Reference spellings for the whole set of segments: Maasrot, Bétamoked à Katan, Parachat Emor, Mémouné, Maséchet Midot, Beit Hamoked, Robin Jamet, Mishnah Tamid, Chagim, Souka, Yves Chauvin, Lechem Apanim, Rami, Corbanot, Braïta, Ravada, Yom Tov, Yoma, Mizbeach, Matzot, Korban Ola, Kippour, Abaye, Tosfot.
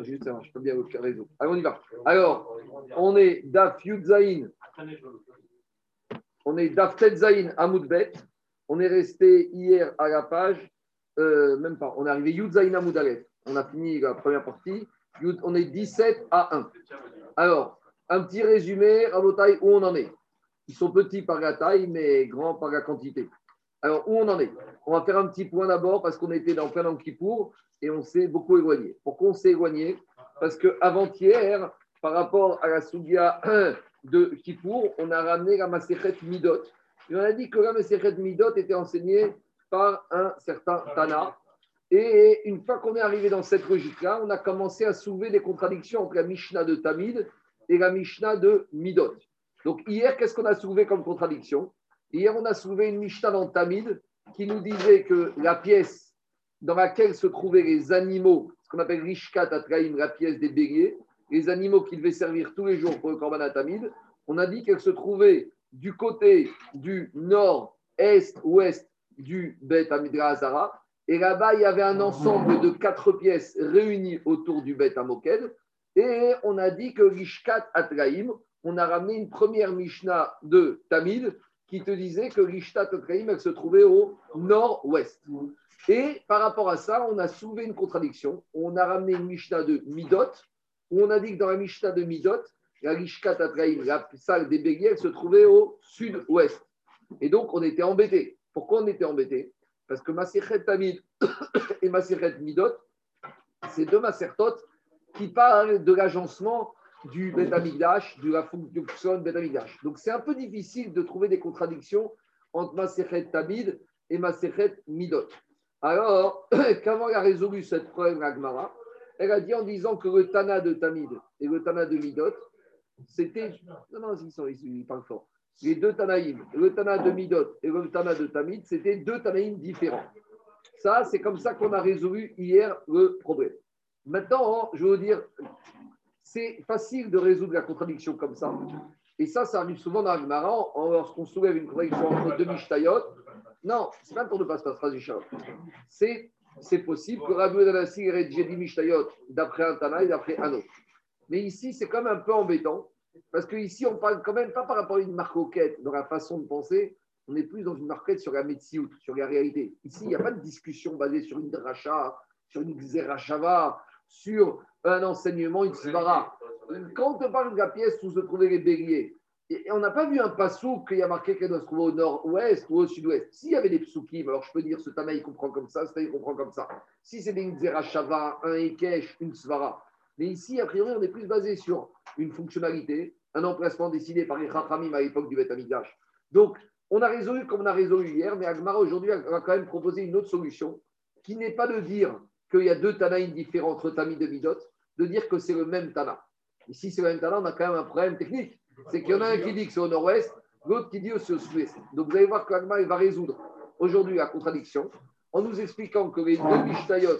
Juste, ça marche pas bien avec le réseau. Allez, on y va. Alors, on est Daf Yudzaïn. On est Daf Tetzaïn à Moudbet. On est resté hier à la page, même pas, on est arrivé Yudzaïn à Moudalef. On a fini la première partie. On est 17 à 1. Alors, un petit résumé à votre taille où on en est. Ils sont petits par la taille, mais grands par la quantité. Alors, où on en est? On va faire un petit point d'abord parce qu'on était dans plein Kippour et on s'est beaucoup éloigné. Pourquoi on s'est éloigné? Parce qu'avant-hier, par rapport à la Souga de Kippour, on a ramené la Maséchet Midot. Et on a dit que la Maséchet Midot était enseignée par un certain Tana. Et une fois qu'on est arrivé dans cette logique-là, on a commencé à soulever des contradictions entre la Mishnah de Tamid et la Mishnah de Midot. Donc hier, qu'est-ce qu'on a soulevé comme contradiction? Hier, on a soulevé une Mishnah dans Tamid qui nous disait que la pièce dans laquelle se trouvaient les animaux, ce qu'on appelle Rishkat Atraim, la pièce des béliers, les animaux qui devaient servir tous les jours pour le Korban Tamid, on a dit qu'elle se trouvait du côté du nord, est, ouest du Béta-Migdash et là-bas, il y avait un ensemble de 4 pièces réunies autour du Beit Hamoked et on a dit que Rishkat Atraim, on a ramené une première Mishnah de Tamid qui te disait que Rishtat Atraim, elle se trouvait au nord-ouest. Et par rapport à ça, on a soulevé une contradiction. On a ramené une Mishnah de Midot, où on a dit que dans la Mishnah de Midot, la Rishkat Atraim, la salle des béliers, elle se trouvait au sud-ouest. Et donc, on était embêtés. Pourquoi on était embêtés? Parce que Maséchet Tamid et Maséchet Midot, c'est deux Masertot qui parlent de l'agencement du Béta-Migdash, du Rafoukson Béta-Migdash. Donc c'est un peu difficile de trouver des contradictions entre Maséchet Tamid et Maséchet Midot. Alors, comment elle a résolu cette problème, la Gemara? Elle a dit en disant que le Tana de Tamid et le Tana de Midot, c'était. Non, ils parlent fort. Les deux Tanaïm, le Tana de Midot et le Tana de Tamid, c'était deux Tanaïm différents. Ça, c'est comme ça qu'on a résolu hier le problème. Maintenant, je veux dire, c'est facile de résoudre la contradiction comme ça. Et ça, ça arrive souvent dans le marrant, lorsqu'on soulève une contradiction entre deux Mishtayot. Non, c'est pas un tour de passe-passe, c'est possible que Rabbi Yehuda ait dit Mishtayot d'après un Tana et d'après un autre. Mais ici, c'est quand même un peu embêtant. Parce qu'ici, on parle quand même pas par rapport à une marcoquette dans la façon de penser, on est plus dans une marquette sur la médecine, sur la réalité. Ici, il n'y a pas de discussion basée sur une dracha, sur une xerachava, sur un enseignement, une tsvara. Quand on parle de la pièce où se trouvaient les béliers, et on n'a pas vu un passouk qu'il y a marqué qu'elle doit se trouver au nord-ouest ou au sud-ouest. S'il y avait des psoukim, alors je peux dire ce tana il comprend comme ça, ce tana il comprend comme ça. Si c'est des xerachava, un ekesh, une tsvara. Mais ici, a priori, on est plus basé sur une fonctionnalité, un emplacement décidé par les Chachamim à l'époque du Beit Hamikdash. Donc, on a résolu comme on a résolu hier, mais Agmara aujourd'hui va quand même proposer une autre solution, qui n'est pas de dire qu'il y a deux Tanaïm différents entre Tamid et Midot, de dire que c'est le même Tana. Ici, c'est le même Tana, on a quand même un problème technique. C'est qu'il y en a un qui dit que c'est au nord-ouest, l'autre qui dit que c'est au sud-ouest. Donc, vous allez voir qu'Agmara va résoudre aujourd'hui la contradiction en nous expliquant que les deux Mishtayot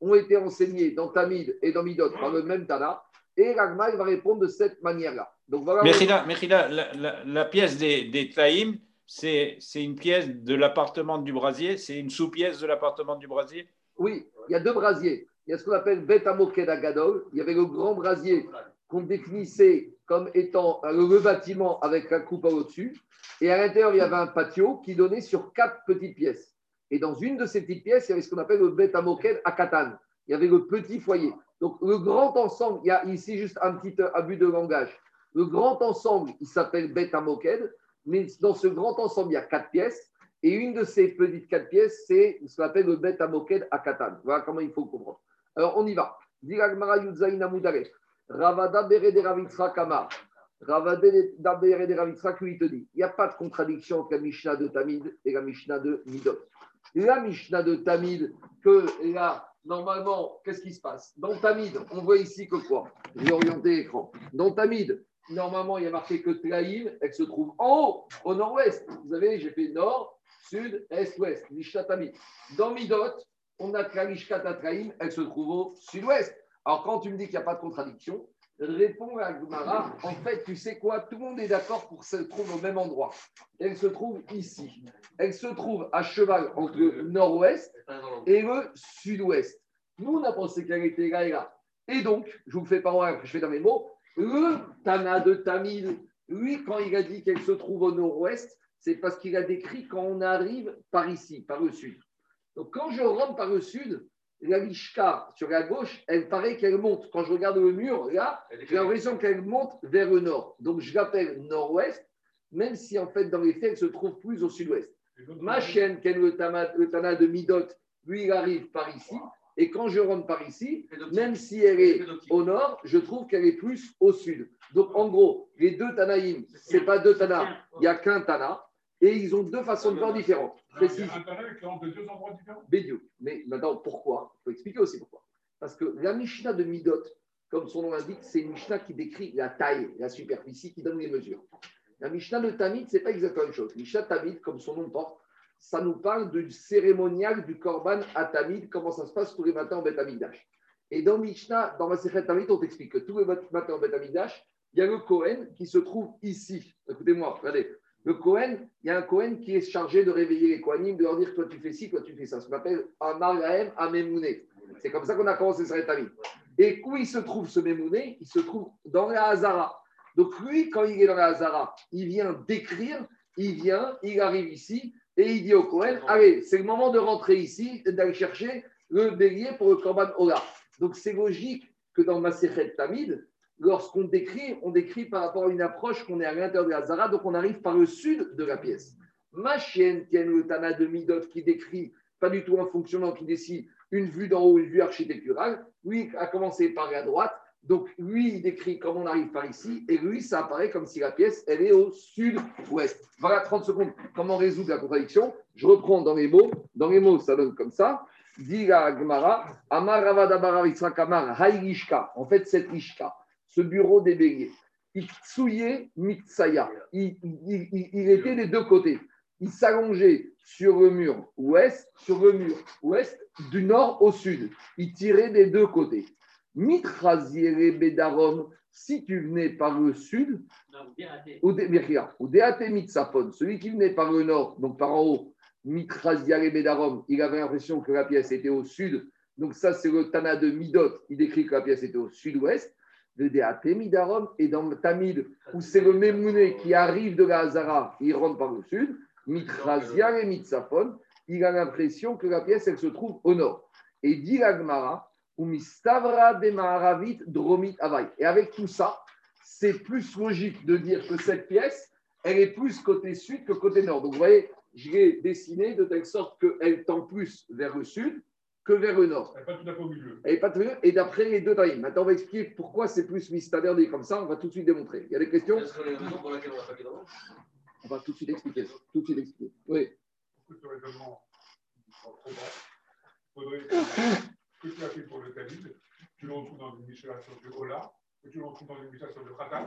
ont été enseignés dans Tamid et dans Midot par le même Tana. Et l'Agma, il va répondre de cette manière-là. Donc, voilà. Mechila, la pièce des Tlaïm, c'est une pièce de l'appartement du brasier, c'est une sous-pièce de l'appartement du brasier? Oui, il y a deux brasiers. Il y a ce qu'on appelle Béta-Moked à Katan. Il y avait le grand brasier qu'on définissait comme étant le bâtiment avec la coupe au-dessus. Et à l'intérieur, il y avait un patio qui donnait sur 4 petites pièces. Et dans une de ces petites pièces, il y avait ce qu'on appelle le Bétamoked à Katan. Il y avait le petit foyer. Donc, le grand ensemble, il y a ici juste un petit abus de langage. Le grand ensemble, il s'appelle Bétamoked, mais dans ce grand ensemble, il y a 4 pièces. Et une de ces petites 4 pièces, c'est ce qu'on appelle le Bétamoked à Katan. Voilà comment il faut comprendre. Alors, on y va. Diragmara Yudzaïn Amoudalef. Ravada Berede Ravitra Kamar. Ravada Berede Ravitra qui te dit il n'y a pas de contradiction entre la Mishnah de Tamid et la Mishnah de Midot. La Mishnah de Tamid, que là, normalement, qu'est-ce qui se passe? Dans Tamid, on voit ici que quoi? J'ai orienté l'écran. Dans Tamid, normalement, il y a marqué que Tlaïm, elle se trouve en haut, au nord-ouest. Vous savez, j'ai fait nord, sud, est, ouest, Mishnah Tamid. Dans Midot, on a Kalishkat Atraïm, elle se trouve au sud-ouest. Alors, quand tu me dis qu'il n'y a pas de contradiction, réponds à Gmara, en fait, tu sais quoi? Tout le monde est d'accord pour qu'elle se trouve au même endroit. Elle se trouve ici. Elle se trouve à cheval entre le nord-ouest et le sud-ouest. Nous, on a pensé qu'elle était là et là. Et donc, je vous fais parole, je fais dans mes mots, le Tana de Tamid, lui, quand il a dit qu'elle se trouve au nord-ouest, c'est parce qu'il a décrit quand on arrive par ici, par le sud. Donc, quand je rentre par le sud, la Lishka, sur la gauche, elle paraît qu'elle monte. Quand je regarde le mur, là, j'ai l'impression qu'elle monte vers le nord. Donc, je l'appelle nord-ouest, même si, en fait, dans les faits, elle se trouve plus au sud-ouest. Ma chaîne, qui est le Tana de Midot, lui, il arrive par ici. Wow. Et quand je rentre par ici, même si elle est au nord, je trouve qu'elle est plus au sud. Donc, en gros, les deux Tanaïm, ce n'est pas deux Tana, il n'y a qu'un Tana. Et ils ont deux façons de voir différentes. C'est un Tana qui rentre de deux endroits différents. Bédiou. Mais maintenant, pourquoi ? Il faut expliquer aussi pourquoi. Parce que la Mishnah de Midot, comme son nom l'indique, c'est une Mishnah qui décrit la taille, la superficie, qui donne les mesures. La Mishnah de Tamid, ce n'est pas exactement la même chose. Mishnah Tamid, comme son nom le porte, ça nous parle du cérémonial du Korban à Tamid, comment ça se passe tous les matins en Béta-Migdash. Et dans Mishnah, dans Maséchet Tamid, on t'explique que tous les matins en Béta-Migdash, il y a le Kohen qui se trouve ici. Écoutez-moi, regardez. Le Kohen, il y a un Kohen qui est chargé de réveiller les Kohanim, de leur dire toi tu fais ci, toi tu fais ça. Ça s'appelle Amarahem à Mémouné. C'est comme ça qu'on a commencé Maséchet Tamid. Et où il se trouve ce Mémouné? Il se trouve dans la Hazara. Donc lui, quand il est dans la Hazara, il vient décrire, il arrive ici. Et il dit au Kohen, allez, c'est le moment de rentrer ici, d'aller chercher le bélier pour le Korban Ola. Donc, c'est logique que dans Maséchet Tamid, lorsqu'on décrit, on décrit par rapport à une approche qu'on est à l'intérieur de la Hazara, donc on arrive par le sud de la pièce. Ma chienne tienne le Tana de Midot qui décrit, pas du tout un fonctionnement qui décide une vue d'en haut, une vue architecturale. Lui a commencé par la droite, donc lui, il décrit comment on arrive par ici, et lui, ça apparaît comme si la pièce, elle est au sud-ouest. Voilà, 30 secondes, comment résoudre la contradiction. Je reprends dans les mots. Dans les mots, ça donne comme ça. Dit la Gemara, Amar Rava Dabara Yitzhak Amar Haïlishka. En fait, cette Lishka, ce bureau des béliers, Itsuye Mitsaya, il était des deux côtés. Il s'allongeait sur le mur ouest, du nord au sud. Il tirait des deux côtés. Mitraziere Bedarom, si tu venais par le sud, ou Deate Mitsapon, celui qui venait par le nord, donc par en haut, Mitraziere Bedarom, il avait l'impression que la pièce était au sud, donc ça c'est le Tana de Midot, il décrit que la pièce était au sud-ouest, le Deate Midarom, et dans le Tamid, où c'est le Mémouné qui arrive de la Hazara, il rentre par le sud, Mitraziere Mitsapon, il a l'impression que la pièce elle se trouve au nord. Et dit la Gemara, et avec tout ça, c'est plus logique de dire que cette pièce, elle est plus côté sud que côté nord. Donc, vous voyez, je l'ai dessinée de telle sorte qu'elle tend plus vers le sud que vers le nord. Elle n'est pas tout à fait au milieu. Elle n'est pas tout à fait au milieu. Et d'après les deux tailles. Maintenant, on va expliquer pourquoi c'est plus mystère dit comme ça. On va tout de suite démontrer. Il y a des questions ? Est-ce que les raisons pour lesquelles on n'a pas d'avant ? On va tout de suite expliquer. Oui. Pourquoi ce raisonnement ? Que tu as fait pour le Tamid, tu l'en trouves dans une michelation du Ola, et tu l'en trouves dans une michelation du Khatat.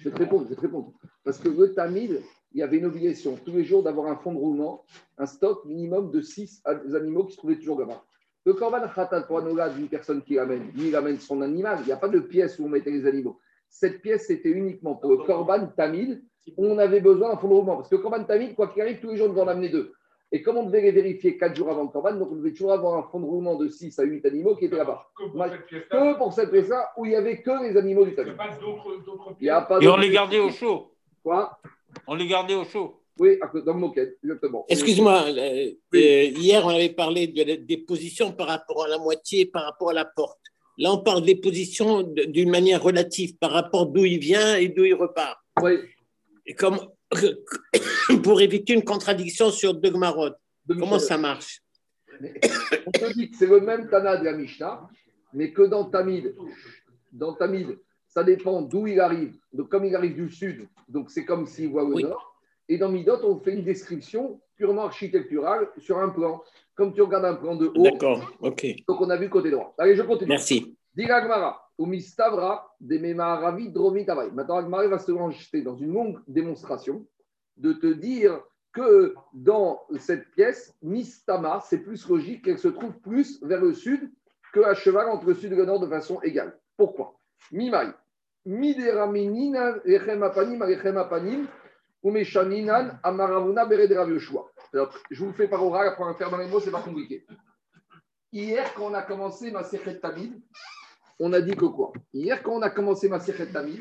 Je vais te répondre. Parce que le Tamid, il y avait une obligation tous les jours d'avoir un fonds de roulement, un stock minimum de 6 animaux qui se trouvaient toujours là-bas. Le Korban Khatat pour un Ola d'une personne qui l'amène, lui il amène son animal, il n'y a pas de pièce où on mettait les animaux. Cette pièce, c'était uniquement pour le Korban Tamid, on avait besoin d'un fonds de roulement. Parce que le Korban Tamid, quoi qu'il arrive, tous les jours, on devait en amener deux. Et comme on devait les vérifier 4 jours avant le Corban, donc on devait toujours avoir un fonds de roulement de 6 à 8 animaux qui étaient là-bas. Que pour cette pièce-là, où il n'y avait que les animaux du Tamid. Et on les gardait au chaud. Quoi ? On les gardait au chaud. Oui, dans le Moked, exactement. Excuse-moi, hier on avait parlé des positions par rapport à la moitié, par rapport à la porte. Là on parle des positions d'une manière relative, par rapport d'où il vient et d'où il repart. Oui. Et comme... pour éviter une contradiction sur deux Gemarotes. Comment ça marche? On te dit que c'est le même Tana de la Mishnah, mais que dans Tamid, ça dépend d'où il arrive. Donc, comme il arrive du sud, donc c'est comme s'il voit le nord. Et dans Midot, on fait une description purement architecturale sur un plan. Comme tu regardes un plan de haut. D'accord, ok. Donc, on a vu côté droit. Allez, je continue. Merci. Dira Gemara. Maintenant, Agmaré va se lancer dans une longue démonstration de te dire que dans cette pièce, Mistama, c'est plus logique qu'elle se trouve plus vers le sud que à cheval entre le sud et le nord de façon égale. Pourquoi ? Mimai. Mideraminina Lechem Apanim Alechem Apanim Umeshaninan Amaravuna Beredra Yoshua. Je vous le fais par oral, après on va faire dans les mots, c'est pas compliqué. Hier, quand on a commencé Maséchet Tamid, on a dit que quoi ? Hier, quand on a commencé Maséchet Tamid,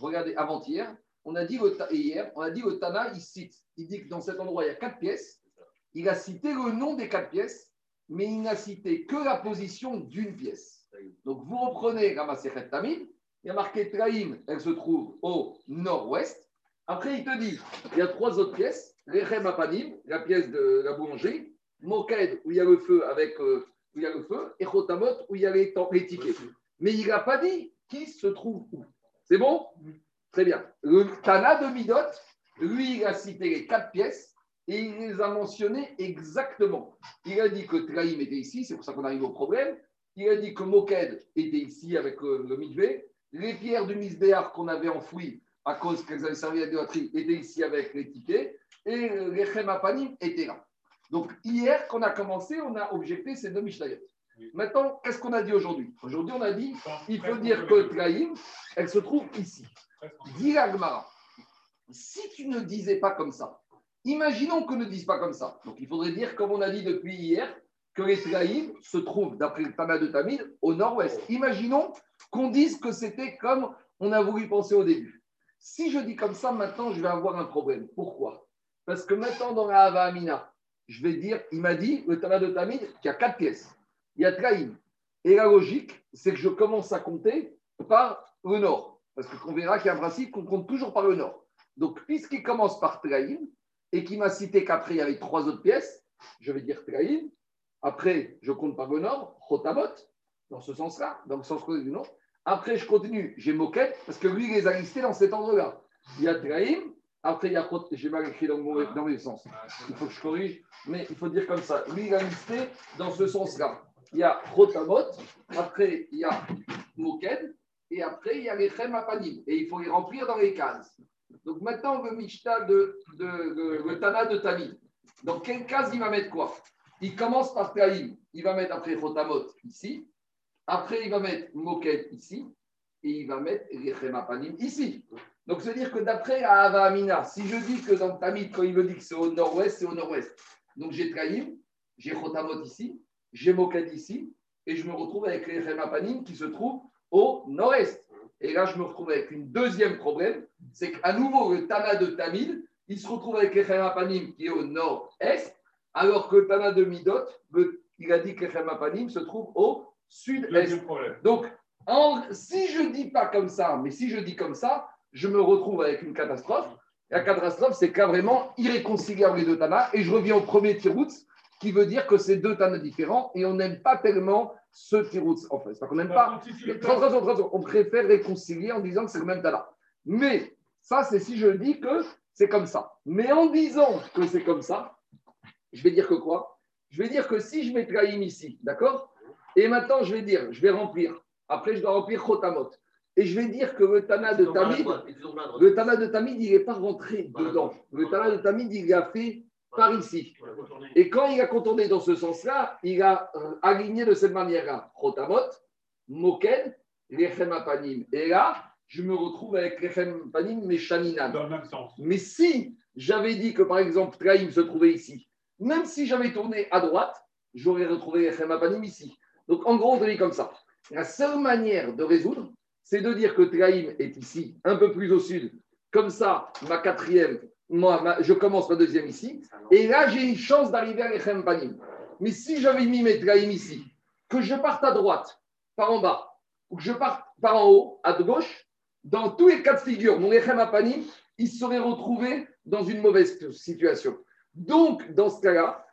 regardez, avant-hier, on a dit au Tana, il cite, il dit que dans cet endroit, il y a 4 pièces. Il a cité le nom des 4 pièces, mais il n'a cité que la position d'une pièce. Donc, vous reprenez la Maséchet Tamid, il y a marqué Traim, elle se trouve au nord-ouest. Après, il te dit, il y a 3 autres pièces, Lechem Apanim, la pièce de la boulangerie, Moked, où il y a le feu, et Chotamot, où il y a les tickets. Mais il n'a pas dit qui se trouve où. C'est bon ? Très bien. Le Tana de Midot, lui, il a cité les 4 pièces et il les a mentionnées exactement. Il a dit que Traim était ici, c'est pour ça qu'on arrive au problème. Il a dit que Moked était ici avec le Mizbeach. Les pierres du Mizbeach qu'on avait enfouies à cause qu'elles avaient servi à débatterie étaient ici avec les tickets et Lechem Apanim était là. Donc, hier, qu'on a commencé, on a objecté ces 2 mishnayot. Oui. Maintenant, qu'est-ce qu'on a dit aujourd'hui ? Aujourd'hui, on a dit il faut dire que Traïm, elle se trouve ici. Dis la Gemara, si tu ne disais pas comme ça, imaginons qu'on ne dise pas comme ça. Donc, il faudrait dire, comme on a dit depuis hier, que les Traïm se trouvent, d'après le Tana de Tamid, au nord-ouest. Imaginons qu'on dise que c'était comme on a voulu penser au début. Si je dis comme ça, maintenant, je vais avoir un problème. Pourquoi ? Parce que maintenant, dans la Hava Amina, je vais dire, il m'a dit, le Tana de Tamid, qu'il y a 4 pièces. Il y a Traïm. Et la logique, c'est que je commence à compter par le nord. Parce qu'on verra qu'il y a un principe qu'on compte toujours par le nord. Donc, puisqu'il commence par Traïm, et qu'il m'a cité qu'après, il y avait 3 autres pièces, je vais dire Traïm. Après, je compte par le nord, Chotamot, dans ce sens-là, dans le sens du nord. Après, je continue, j'ai Moquette, parce que lui, il les a listés dans cet ordre-là. Il y a Traïm. Après, il y a j'ai mal écrit dans mes sens. Il faut que je corrige, mais il faut dire comme ça. Lui, il a listé dans ce sens-là. Il y a Chotamot, après, il y a Moked, et après, il y a les Lechem Apanim. Et il faut les remplir dans les cases. Donc maintenant, le Mishnah le Tana de Tamid. Dans quelle case il va mettre quoi ? Il commence par Traïm. Il va mettre après Chotamot ici. Après, il va mettre Moked ici. Et il va mettre les Lechem Apanim ici. Donc, c'est-à-dire que d'après la Hava Amina, si je dis que dans Tamid, quand il me dit que c'est au nord-ouest, c'est au nord-ouest. Donc, j'ai Traïm, j'ai Chotamot ici, j'ai Moked ici, et je me retrouve avec les Lechem Apanim qui se trouvent au nord-est. Et là, je me retrouve avec une deuxième problème, c'est qu'à nouveau, le Tana de Tamid, il se retrouve avec les Lechem Apanim qui est au nord-est, alors que le Tana de Midot, il a dit que les Lechem Apanim se trouve au sud-est. Donc, si je ne dis pas comme ça, mais si je dis comme ça, je me retrouve avec une catastrophe. La catastrophe, c'est qu'à vraiment irréconciliable les 2 tanas. Et je reviens au premier tiroutz, qui veut dire que c'est 2 tanas différents. Et on n'aime pas tellement ce tiroutz, en fait. On n'aime pas. On préfère réconcilier en disant que c'est le même tana. Mais ça, c'est si je dis que c'est comme ça. Mais en disant que c'est comme ça, je vais dire que quoi ? Je vais dire que si je mets Traïm ici, d'accord ? Et maintenant, je vais dire, je vais remplir. Après, je dois remplir Chotamot. Et je vais dire que le Tana de Tamid, il n'est pas rentré dedans. Le Tana de Tamid, il l'a fait par ici. Et quand il a contourné dans ce sens-là, il a aligné de cette manière-là. Chotamot, Moked, Lechem Apanim. Et là, je me retrouve avec Lechem Apanim, mais Shaninan. Dans le même sens. Mais si j'avais dit que, par exemple, Traïm se trouvait ici, même si j'avais tourné à droite, j'aurais retrouvé Lechem Apanim ici. Donc, en gros, on te dit comme ça. La seule manière de résoudre, c'est de dire que Traïm est ici, un peu plus au sud. Comme ça, je commence ma 2e ici. Et là, j'ai une chance d'arriver à Lechem Apanim. Mais si j'avais mis mes Traïm ici, que je parte à droite, par en bas, ou que je parte par en haut, à gauche, dans tous les cas de figure, mon Lechem Apanim, il serait retrouvé dans une mauvaise situation. Donc, dans ce cas-là,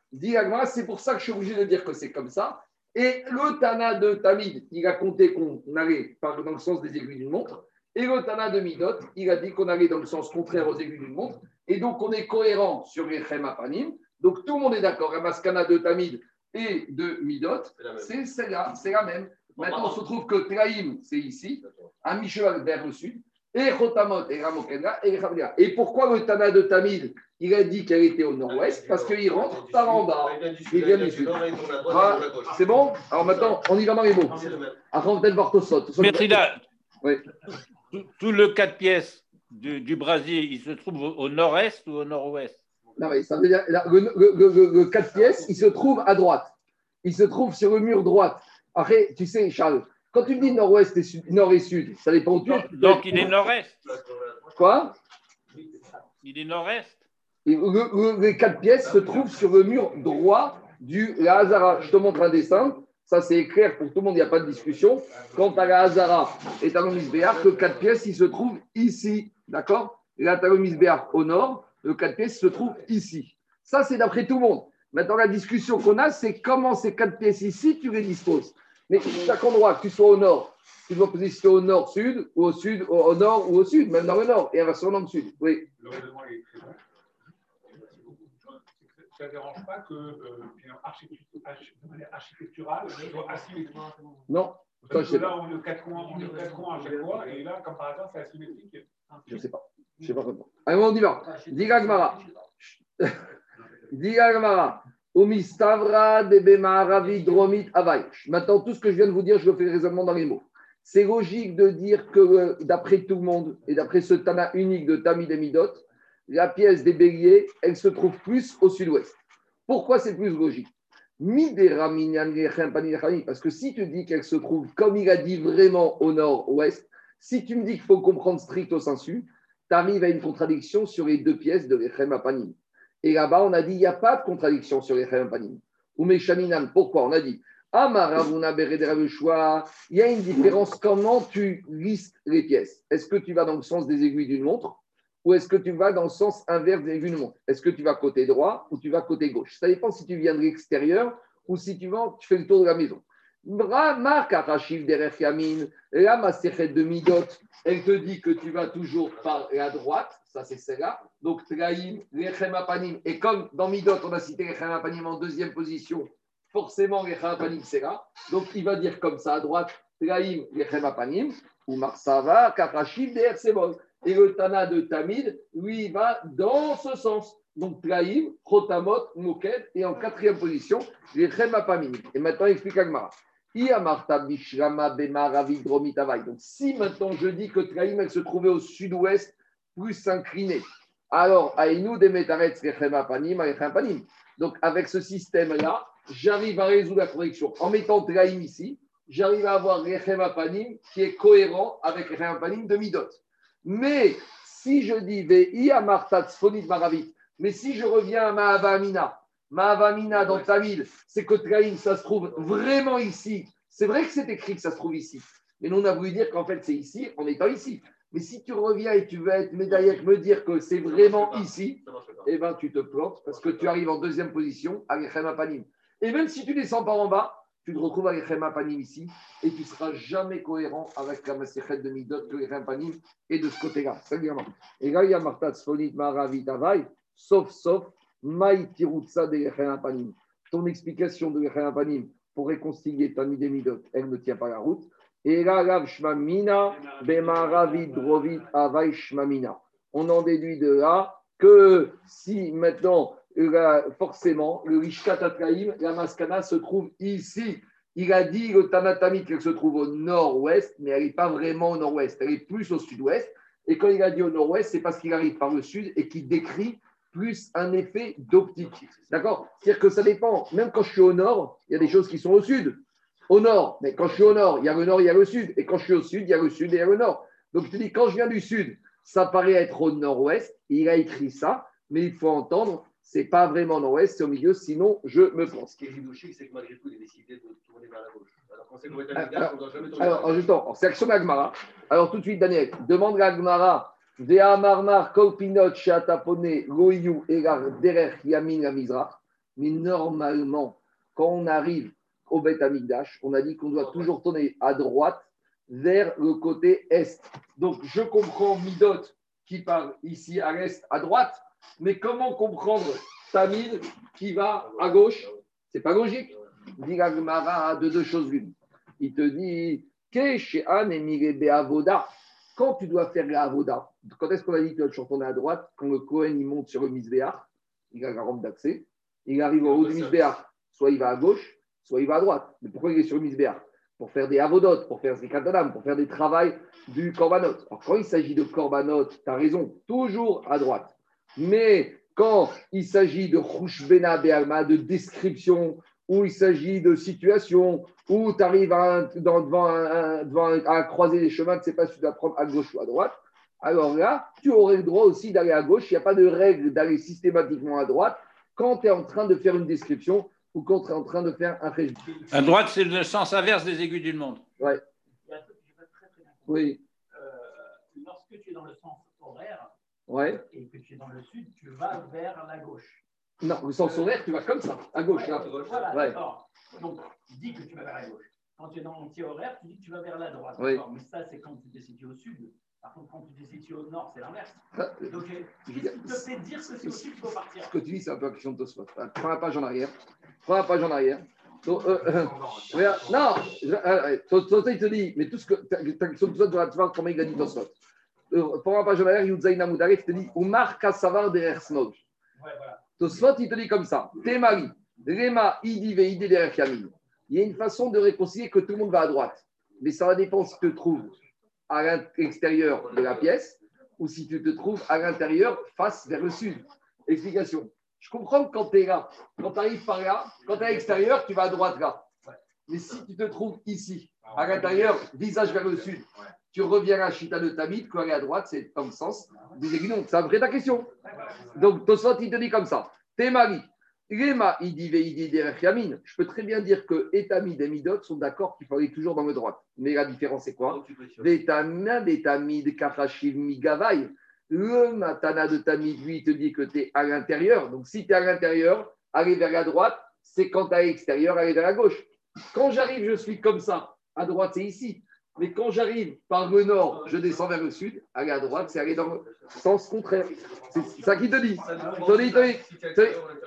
c'est pour ça que je suis obligé de dire que c'est comme ça. Et le Tana de Tamid, il a compté qu'on allait dans le sens des aiguilles d'une montre. Et le Tana de Midot, il a dit qu'on allait dans le sens contraire aux aiguilles d'une montre. Et donc, on est cohérent sur les Lechem Apanim. Donc, tout le monde est d'accord. La Maskana de Tamid et de Midot, c'est celle-là, c'est la même. Maintenant, on se trouve que Traïm, c'est ici, à mi-cheval vers le sud. Et Chotamot et Ramokena et Ravlia. Et pourquoi le Tana de Tamid, il a dit qu'elle était au nord-ouest? Parce qu'il rentre par en bas. Il vient du sud. C'est bon? Alors maintenant, on y va dans les mots. Après, on va peut-être voir Tosfot. Métrida, tout le 4 pièces du brasier, il se trouve au nord-est ou au nord-ouest? Non, mais ça veut dire le 4 pièces, il se trouve à droite. il se trouve sur le mur droite. Après, tu sais, Charles, quand tu me dis nord-ouest et sud, nord et sud, ça dépend où tu es. Donc, il est nord-est. Quoi ? Il est nord-est. Les quatre pièces se trouvent sur le mur droit du la Hazara. Je te montre un dessin. Ça, c'est clair pour tout le monde, il n'y a pas de discussion. Quant à la Hazara et à l'Omisbéach, le quatre pièces, il se trouve ici. D'accord ? La Talomisbéach au nord, le quatre pièces se trouve ici. Ça, c'est d'après tout le monde. Maintenant, la discussion qu'on a, c'est comment ces quatre pièces ici, tu les disposes. Mais chaque endroit, que tu sois au nord, tu dois positionner au nord-sud, ou au sud, au nord, ou au sud, même dans le nord, et inversement dans le sud. Oui. Le raisonnement est très bon. Ça ne dérange pas que, de manière architecturale, on soit asymétrique. Non. Parce que là, on est quatre coins à chaque fois, et là, comme par hasard, c'est asymétrique. Je ne sais pas. Je ne sais pas comment. Allez, on y va. Diga Gmara. Maintenant, tout ce que je viens de vous dire, je le fais raisonnement dans les mots. C'est logique de dire que d'après tout le monde et d'après ce Tana unique de Tamid et Midot, la pièce des béliers, elle se trouve plus au sud-ouest. Pourquoi c'est plus logique ? Parce que si tu dis qu'elle se trouve, comme il a dit, vraiment au nord-ouest, si tu me dis qu'il faut comprendre stricto sensu, tu arrives à une contradiction sur les deux pièces de Lechem Apanim. Et là-bas, on a dit, il n'y a pas de contradiction sur les Lechem Apanim. Ou Meshaminan, pourquoi ? On a dit, il y a une différence comment tu listes les pièces. Est-ce que tu vas dans le sens des aiguilles d'une montre ou est-ce que tu vas dans le sens inverse des aiguilles d'une montre? Est-ce que tu vas côté droit ou tu vas côté gauche? Ça dépend si tu viens de l'extérieur ou si tu vas, tu fais le tour de la maison. La Maséchet de Midot, elle te dit que tu vas toujours par la droite, ça c'est celle-là. Donc Traïm, Lechem Apanim, et comme dans Midot on a cité Lechem Apanim en deuxième position, forcément Lechem Apanim c'est là. Donc il va dire comme ça à droite, Traïm, Lechem Apanim, ou Marsava, Karachim, Der Sebol. Et le Tana de Tamid, lui, il va dans ce sens. Donc Traïm, Chotamot, Moked, et en quatrième position, Lechem Apanim. Et maintenant il explique Agmara. Donc, si maintenant je dis que Traïm, elle se trouvait au sud-ouest, plus inclinée, alors, donc avec ce système-là, j'arrive à résoudre la correction. En mettant Traïm ici, j'arrive à avoir Lechem Apanim qui est cohérent avec Lechem Apanim de Midot. Mais si je dis mais si je reviens à Mahavamina dans Tamil, c'est que Traïm, ça se trouve vraiment ici. C'est vrai que c'est écrit que ça se trouve ici. Mais nous, on a voulu dire qu'en fait, c'est ici, en étant ici. Mais si tu reviens et tu veux être médaillé, me dire que c'est vraiment ici, eh bien, tu te plantes parce que tu arrives en deuxième position à Lechem Apanim. Et même si tu descends par en bas, tu te retrouves à Lechem Apanim ici et tu ne seras jamais cohérent avec la Maséchet de Midot que Lechem Apanim est de ce côté-là. Et là, il y a Martat Sfonit Maravit Avay, sauf. Ton explication de Lechem Apanim pour réconcilier Tamid et Midot, elle ne tient pas la route. Et là, on en déduit de là que si maintenant, forcément, le Rishkat Atraim, la Maskana se trouve ici. Il a dit le Tana Tamid qu'elle se trouve au nord-ouest, mais elle n'est pas vraiment au nord-ouest, elle est plus au sud-ouest. Et quand il a dit au nord-ouest, c'est parce qu'il arrive par le sud et qu'il décrit plus un effet d'optique. D'accord ? C'est-à-dire que ça dépend. Même quand je suis au nord, il y a des choses qui sont au sud. Au nord, mais quand je suis au nord, il y a le nord, il y a le sud. Et quand je suis au sud, il y a le sud et il y a le nord. Donc, je te dis, quand je viens du sud, ça paraît être au nord-ouest. Il a écrit ça, mais il faut entendre, c'est pas vraiment nord-ouest, c'est au milieu, sinon je me pense. Ce qui est ridouché, c'est que malgré tout, il est décidé de tourner vers la gauche. Alors, quand c'est Béta-Migdash, on ne doit jamais tourner. Alors, justement, c'est action Agmara. Alors, tout de suite, Daniel, demande à Agmara. Mais normalement, quand on arrive au Béta-Migdash, on a dit qu'on doit toujours tourner à droite vers le côté est. Donc, je comprends Midot qui part ici à l'est, à droite, mais comment comprendre Tamid qui va à gauche? C'est pas logique. Dit Gagmara de deux choses l'une. Il te dit Keshean emire beavoda. Quand tu dois faire la avoda, quand est-ce qu'on a dit que tu dois chantonner à droite? Quand le Kohen il monte sur le Mizbeach, il a la rampe d'accès, il arrive au haut du Mizbeach. Soit il va à gauche, soit il va à droite. Mais pourquoi il est sur le Mizbeach? Pour faire des avodot, pour faire des katadam, pour faire des travaux du Corbanot. Alors quand il s'agit de Corbanot, tu as raison, toujours à droite. Mais quand il s'agit de Khushbena Be'alma, de description, où il s'agit de situations où tu arrives à croiser les chemins, tu ne sais pas si tu dois prendre à gauche ou à droite, alors là, tu aurais le droit aussi d'aller à gauche. Il n'y a pas de règle d'aller systématiquement à droite quand tu es en train de faire une description ou quand tu es en train de faire un régime. À droite, c'est le sens inverse des aiguilles du monde. Ouais. Il y a un truc que je n'ai pas très bien compris. Oui. Lorsque tu es dans le sens horaire, ouais, et que tu es dans le sud, tu vas vers la gauche. Non, le sens horaire, tu vas comme ça, à gauche. Ouais, là. Voilà, ouais. D'accord. Donc, tu dis que tu vas vers la gauche. Quand tu es dans l'anti-horaire, tu dis que tu vas vers la droite. Ouais. D'accord. Mais ça, c'est quand tu te situes au sud. Par contre, quand tu te situes au nord, c'est l'inverse. Donc, qu'est-ce qui te fait dire que c'est au sud qu'il faut partir ? Ce que tu dis, c'est un peu la question de Tosfot. Prends la page en arrière. Donc, non, Tosfot, il te dit, mais tout ce que ta question de Tosfot doit te voir, comment il a dit Tosfot. Prends la page en arrière, Yudzaïn Amoudaref te dit, Oumar Kassavar derrière Snog. Ouais, voilà. Tosfot, il te dit comme ça. Témari, Réma, Idi, Veidi derrière Camille. Il y a une façon de réconcilier que tout le monde va à droite. Mais ça va dépendre si tu te trouves à l'extérieur de la pièce ou si tu te trouves à l'intérieur face vers le sud. Explication. Je comprends que quand tu es là, quand tu arrives par là, quand tu es à l'extérieur, tu vas à droite là. Mais si tu te trouves ici, à l'intérieur, visage vers le sud, tu reviens à Chita de Tamid, quand elle est à droite, c'est dans le sens des aiguilles. C'est un vrai ta question. Donc, Tosfot, il te dit comme ça. T'es mari. Lema, il dit Veidi derrière Yamin. Je peux très bien dire que Etamid et Midot sont d'accord qu'il faut aller toujours dans le droit. Mais la différence, c'est quoi ? Vétamina, Etamid, Kachachil, Migavai. Le Matana de Tamid, lui, il te dit que tu es à l'intérieur. Donc, si tu es à l'intérieur, aller vers la droite, c'est quand tu es à l'extérieur, aller vers la gauche. Quand j'arrive, je suis comme ça. À droite, c'est ici. Mais quand j'arrive par le nord, je descends vers le sud. Aller à droite, c'est aller dans le sens contraire. C'est ça qui te dit.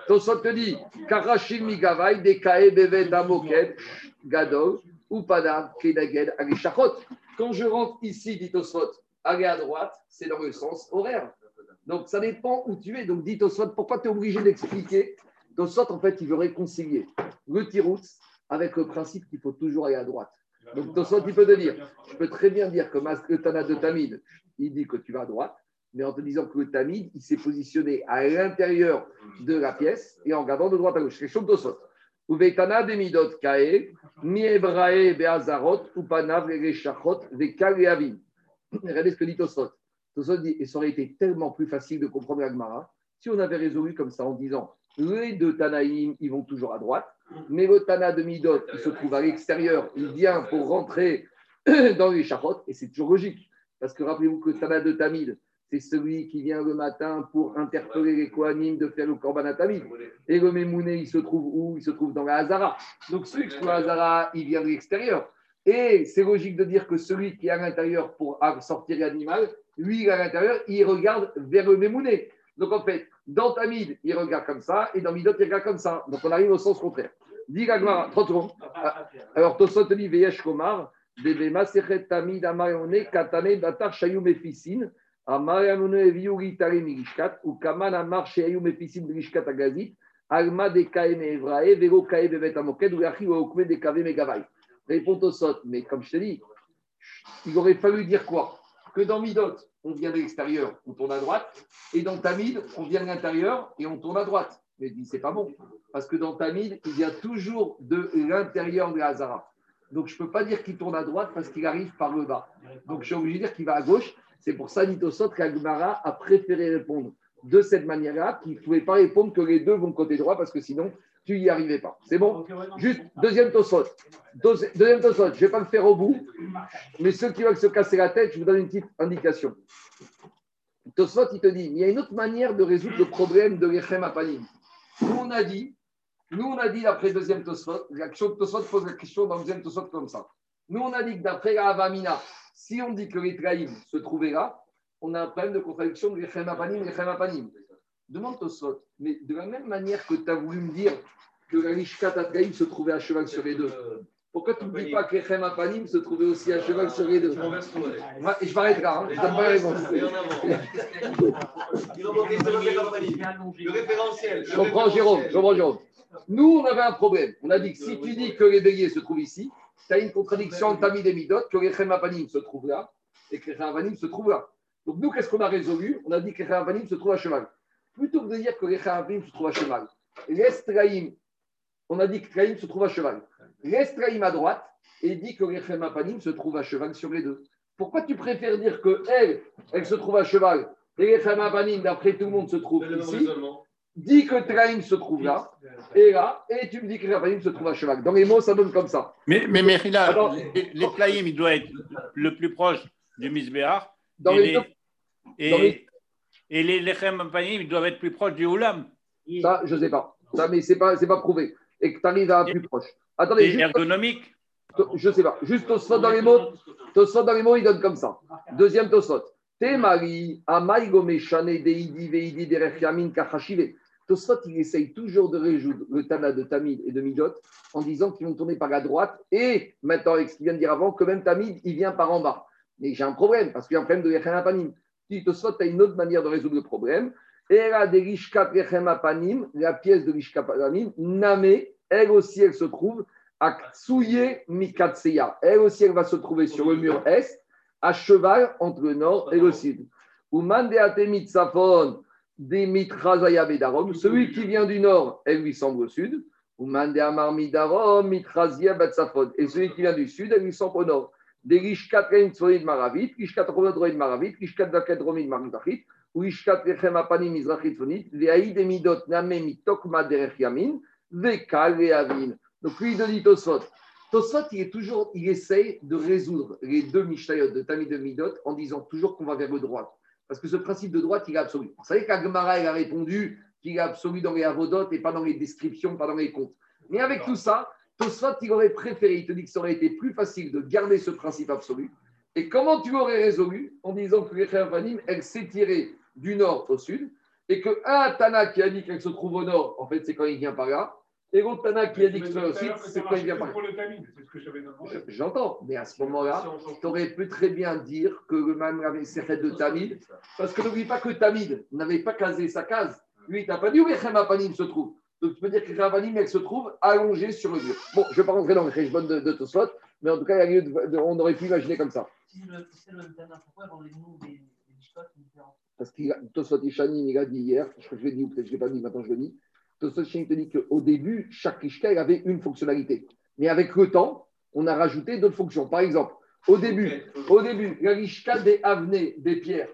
Tosfot te dit Karachim Migavai, Dekae, Bevet, Damoked, Gadol, Upada, Kedaged, Agishachot. Quand je rentre ici, dit Tosfot, aller à droite, c'est dans le sens horaire. Donc ça dépend où tu es. Donc dit Tosfot, pourquoi tu es obligé d'expliquer ? Tosfot, en fait, il veut réconcilier le tirout avec le principe qu'il faut toujours aller à droite. Donc, Tosfot, il peut te dire, je peux très bien dire que le Tana de Tamid, il dit que tu vas à droite, mais en te disant que le Tamid, il s'est positionné à l'intérieur de la pièce et en regardant de droite à gauche. C'est chose de Tosfot. Ou Tana de Midot Kae, Mi Ebrae Beazarot, ou Panav Rechachot, Vekaleavim. Regardez ce que dit Tosfot. Tosfot dit, et ça aurait été tellement plus facile de comprendre la Gemara si on avait résolu comme ça en disant, les deux Tanaïm, ils vont toujours à droite. Mais le Tana de Midot, qui se trouve à l'extérieur, il vient pour rentrer dans les charottes, et c'est toujours logique. Parce que rappelez-vous que le Tana de Tamid, c'est celui qui vient le matin pour interpeller les Kohanim de faire le Korban Tamid. Et le Mémouné, il se trouve où ? Il se trouve dans la Hazara. Donc celui qui est dans la Hazara, il vient de l'extérieur. Et c'est logique de dire que celui qui est à l'intérieur pour sortir l'animal, lui, il est à l'intérieur, il regarde vers le Mémouné. Donc en fait, dans Tamid, il regarde comme ça, et dans Midot, il regarde comme ça. Donc on arrive au sens contraire. Dis Gagmara, 30 secondes. Alors Tosfot te dit Veyesh Komar, Bebe Maséchet Tamid, Amayone, Katane, Batar, Shayum Efisin, Amayone, Eviuri, Tarim, Rishkat, ou Kaman, Amar, Shayum Efisin, Rishkat, Agazit, Alma, Dekaem, Evrae, Vego, Kae, Bétamoked, ou Yachi, Okme, Dekave, Megavai. Répond Tosfot, mais comme je te dis, il aurait fallu dire quoi ? Que dans Midot, on vient de l'extérieur, on tourne à droite, et dans Tamid, on vient de l'intérieur et on tourne à droite. Mais il dit, c'est pas bon, parce que dans Tamid, il vient toujours de l'intérieur de la Hazara. Donc je ne peux pas dire qu'il tourne à droite parce qu'il arrive par le bas. Donc je suis obligé de dire qu'il va à gauche. C'est pour ça, Tosfot, qu'Agmara a préféré répondre de cette manière-là, qu'il ne pouvait pas répondre que les deux vont côté droit, parce que sinon, tu n'y arrivais pas. C'est bon ? Juste, deuxième Tosfot. Je ne vais pas le faire au bout, mais ceux qui veulent se casser la tête, je vous donne une petite indication. Tosfot, il te dit, il y a une autre manière de résoudre le problème de Lechem Apanim. Nous, on a dit après deuxième Tosfot, l'action de Tosfot pose la question dans deuxième Tosfot comme ça. Nous, on a dit que d'après la Avamina, si on dit que les Traïm se trouvaient là, on a un problème de contradiction de Lechem Apanim, Lechem Apanim. Demande Tosfot, mais de la même manière que tu as voulu me dire que la Rishkat Atraim se trouvait à cheval sur les deux, pourquoi tu ne me dis pas que Lechem Apanim se trouvait aussi à cheval sur les deux? Et je m'arrête là, hein, je ne donne pas la réponse. Le référentiel. Je comprends Jérôme. Nous, on avait un problème. On a dit que si tu dis que les béliers se trouvent ici, tu as une contradiction entre Tamid et Midot, que Lechem Apanim se trouve là et que Lechem Apanim se trouve là. Donc nous, qu'est-ce qu'on a résolu? On a dit que Lechem Apanim se trouve à cheval. Plutôt que de dire que les Chahavim se trouvent à cheval, les Traïm on a dit que Traim se trouve à cheval. Laisse Traim à droite et dit que Lechem Apanim se trouve à cheval sur les deux. Pourquoi tu préfères dire qu'elle, elle se trouve à cheval et Lechem Apanim, d'après tout le monde, se trouve ici? Dis que Traim se trouve là, et tu me dis que Lechem Apanim se trouve à cheval. Dans les mots, ça donne comme ça. Mais Merila, les Traim, il doit être le plus proche du Mizbeach. Dans les deux. Et les Lechem Apanim, ils doivent être plus proches du Oulam. Ça, je ne sais pas. Ça, mais c'est pas prouvé. Et que tu arrives à plus proche. Attendez, juste ergonomique. Je ne sais pas. Juste Tosfot dans les mots. Tosfot dans les mots, il donne comme ça. Deuxième Tosfot. Temari, amai gomeshane deidi veidi derech yamin kachashive. Tosfot, il essaye toujours de résoudre le Tana de Tamid et de Midot en disant qu'ils vont tourner par la droite. Et maintenant, avec ce qu'il vient de dire avant, que même Tamid, il vient par en bas. Mais j'ai un problème, parce qu'il y a un problème de Lechem Apanim. Si Tosfot, tu as une autre manière de résoudre le problème. Et la de Rishkat Atraim, la pièce de Rishkat Atraim, Namé, elle aussi, elle se trouve à Ktsuye Mikatseya. Elle aussi, elle va se trouver sur le mur est, à cheval entre le nord et le sud. Celui qui vient du nord, elle lui semble au sud. Et celui qui vient du sud, elle lui semble au nord. Des Rishkat Atraim Maravit, Rishkat Corbanot Maravit, Rishkat Dakedromid Maravit. Donc lui, il dit Tosfot. Tosfot, il essaye de résoudre les deux Mishnayot de Tamid et de Midot en disant toujours qu'on va vers le droit. Parce que ce principe de droite, il est absolu. Vous savez qu'Agmara, il a répondu qu'il est absolu dans les Avodot et pas dans les descriptions, pas dans les comptes. Mais avec tout ça, Tosfot, il aurait préféré, il te dit que ça aurait été plus facile de garder ce principe absolu. Et comment tu aurais résolu en disant que Lechem Apanim, elle s'est tirée du nord au sud, et que un Tana qui a dit qu'elle se trouve au nord, en fait, c'est quand il vient par là, et l'autre Tana qui a dit qu'elle se trouve au sud, c'est quand il vient par là. J'entends, mais à ce moment-là, tu aurais pu très bien dire que le même avait serré de Tamid, parce que n'oublie pas que Tamid n'avait pas casé sa case. Lui, il n'a pas dit où Lechem Apanim se trouve. Donc, tu peux dire que Lechem Apanim, elle se trouve allongée sur le mur. Bon, je ne vais pas rentrer dans le Cheshbon de Tosfot, mais en tout cas, il y a lieu on aurait pu imaginer comme ça. C'est le même Tana, pourquoi dans les noms des Mishpat différents? Parce que Tosfot Yishanim, il a dit hier, je crois que je l'ai dit, ou peut-être je ne l'ai pas dit, maintenant je le dis. Tosfot Yishanim te dit qu'au début, chaque Rishka avait une fonctionnalité. Mais avec le temps, on a rajouté d'autres fonctions. Par exemple, au début, la Rishka des Avenées, des pierres,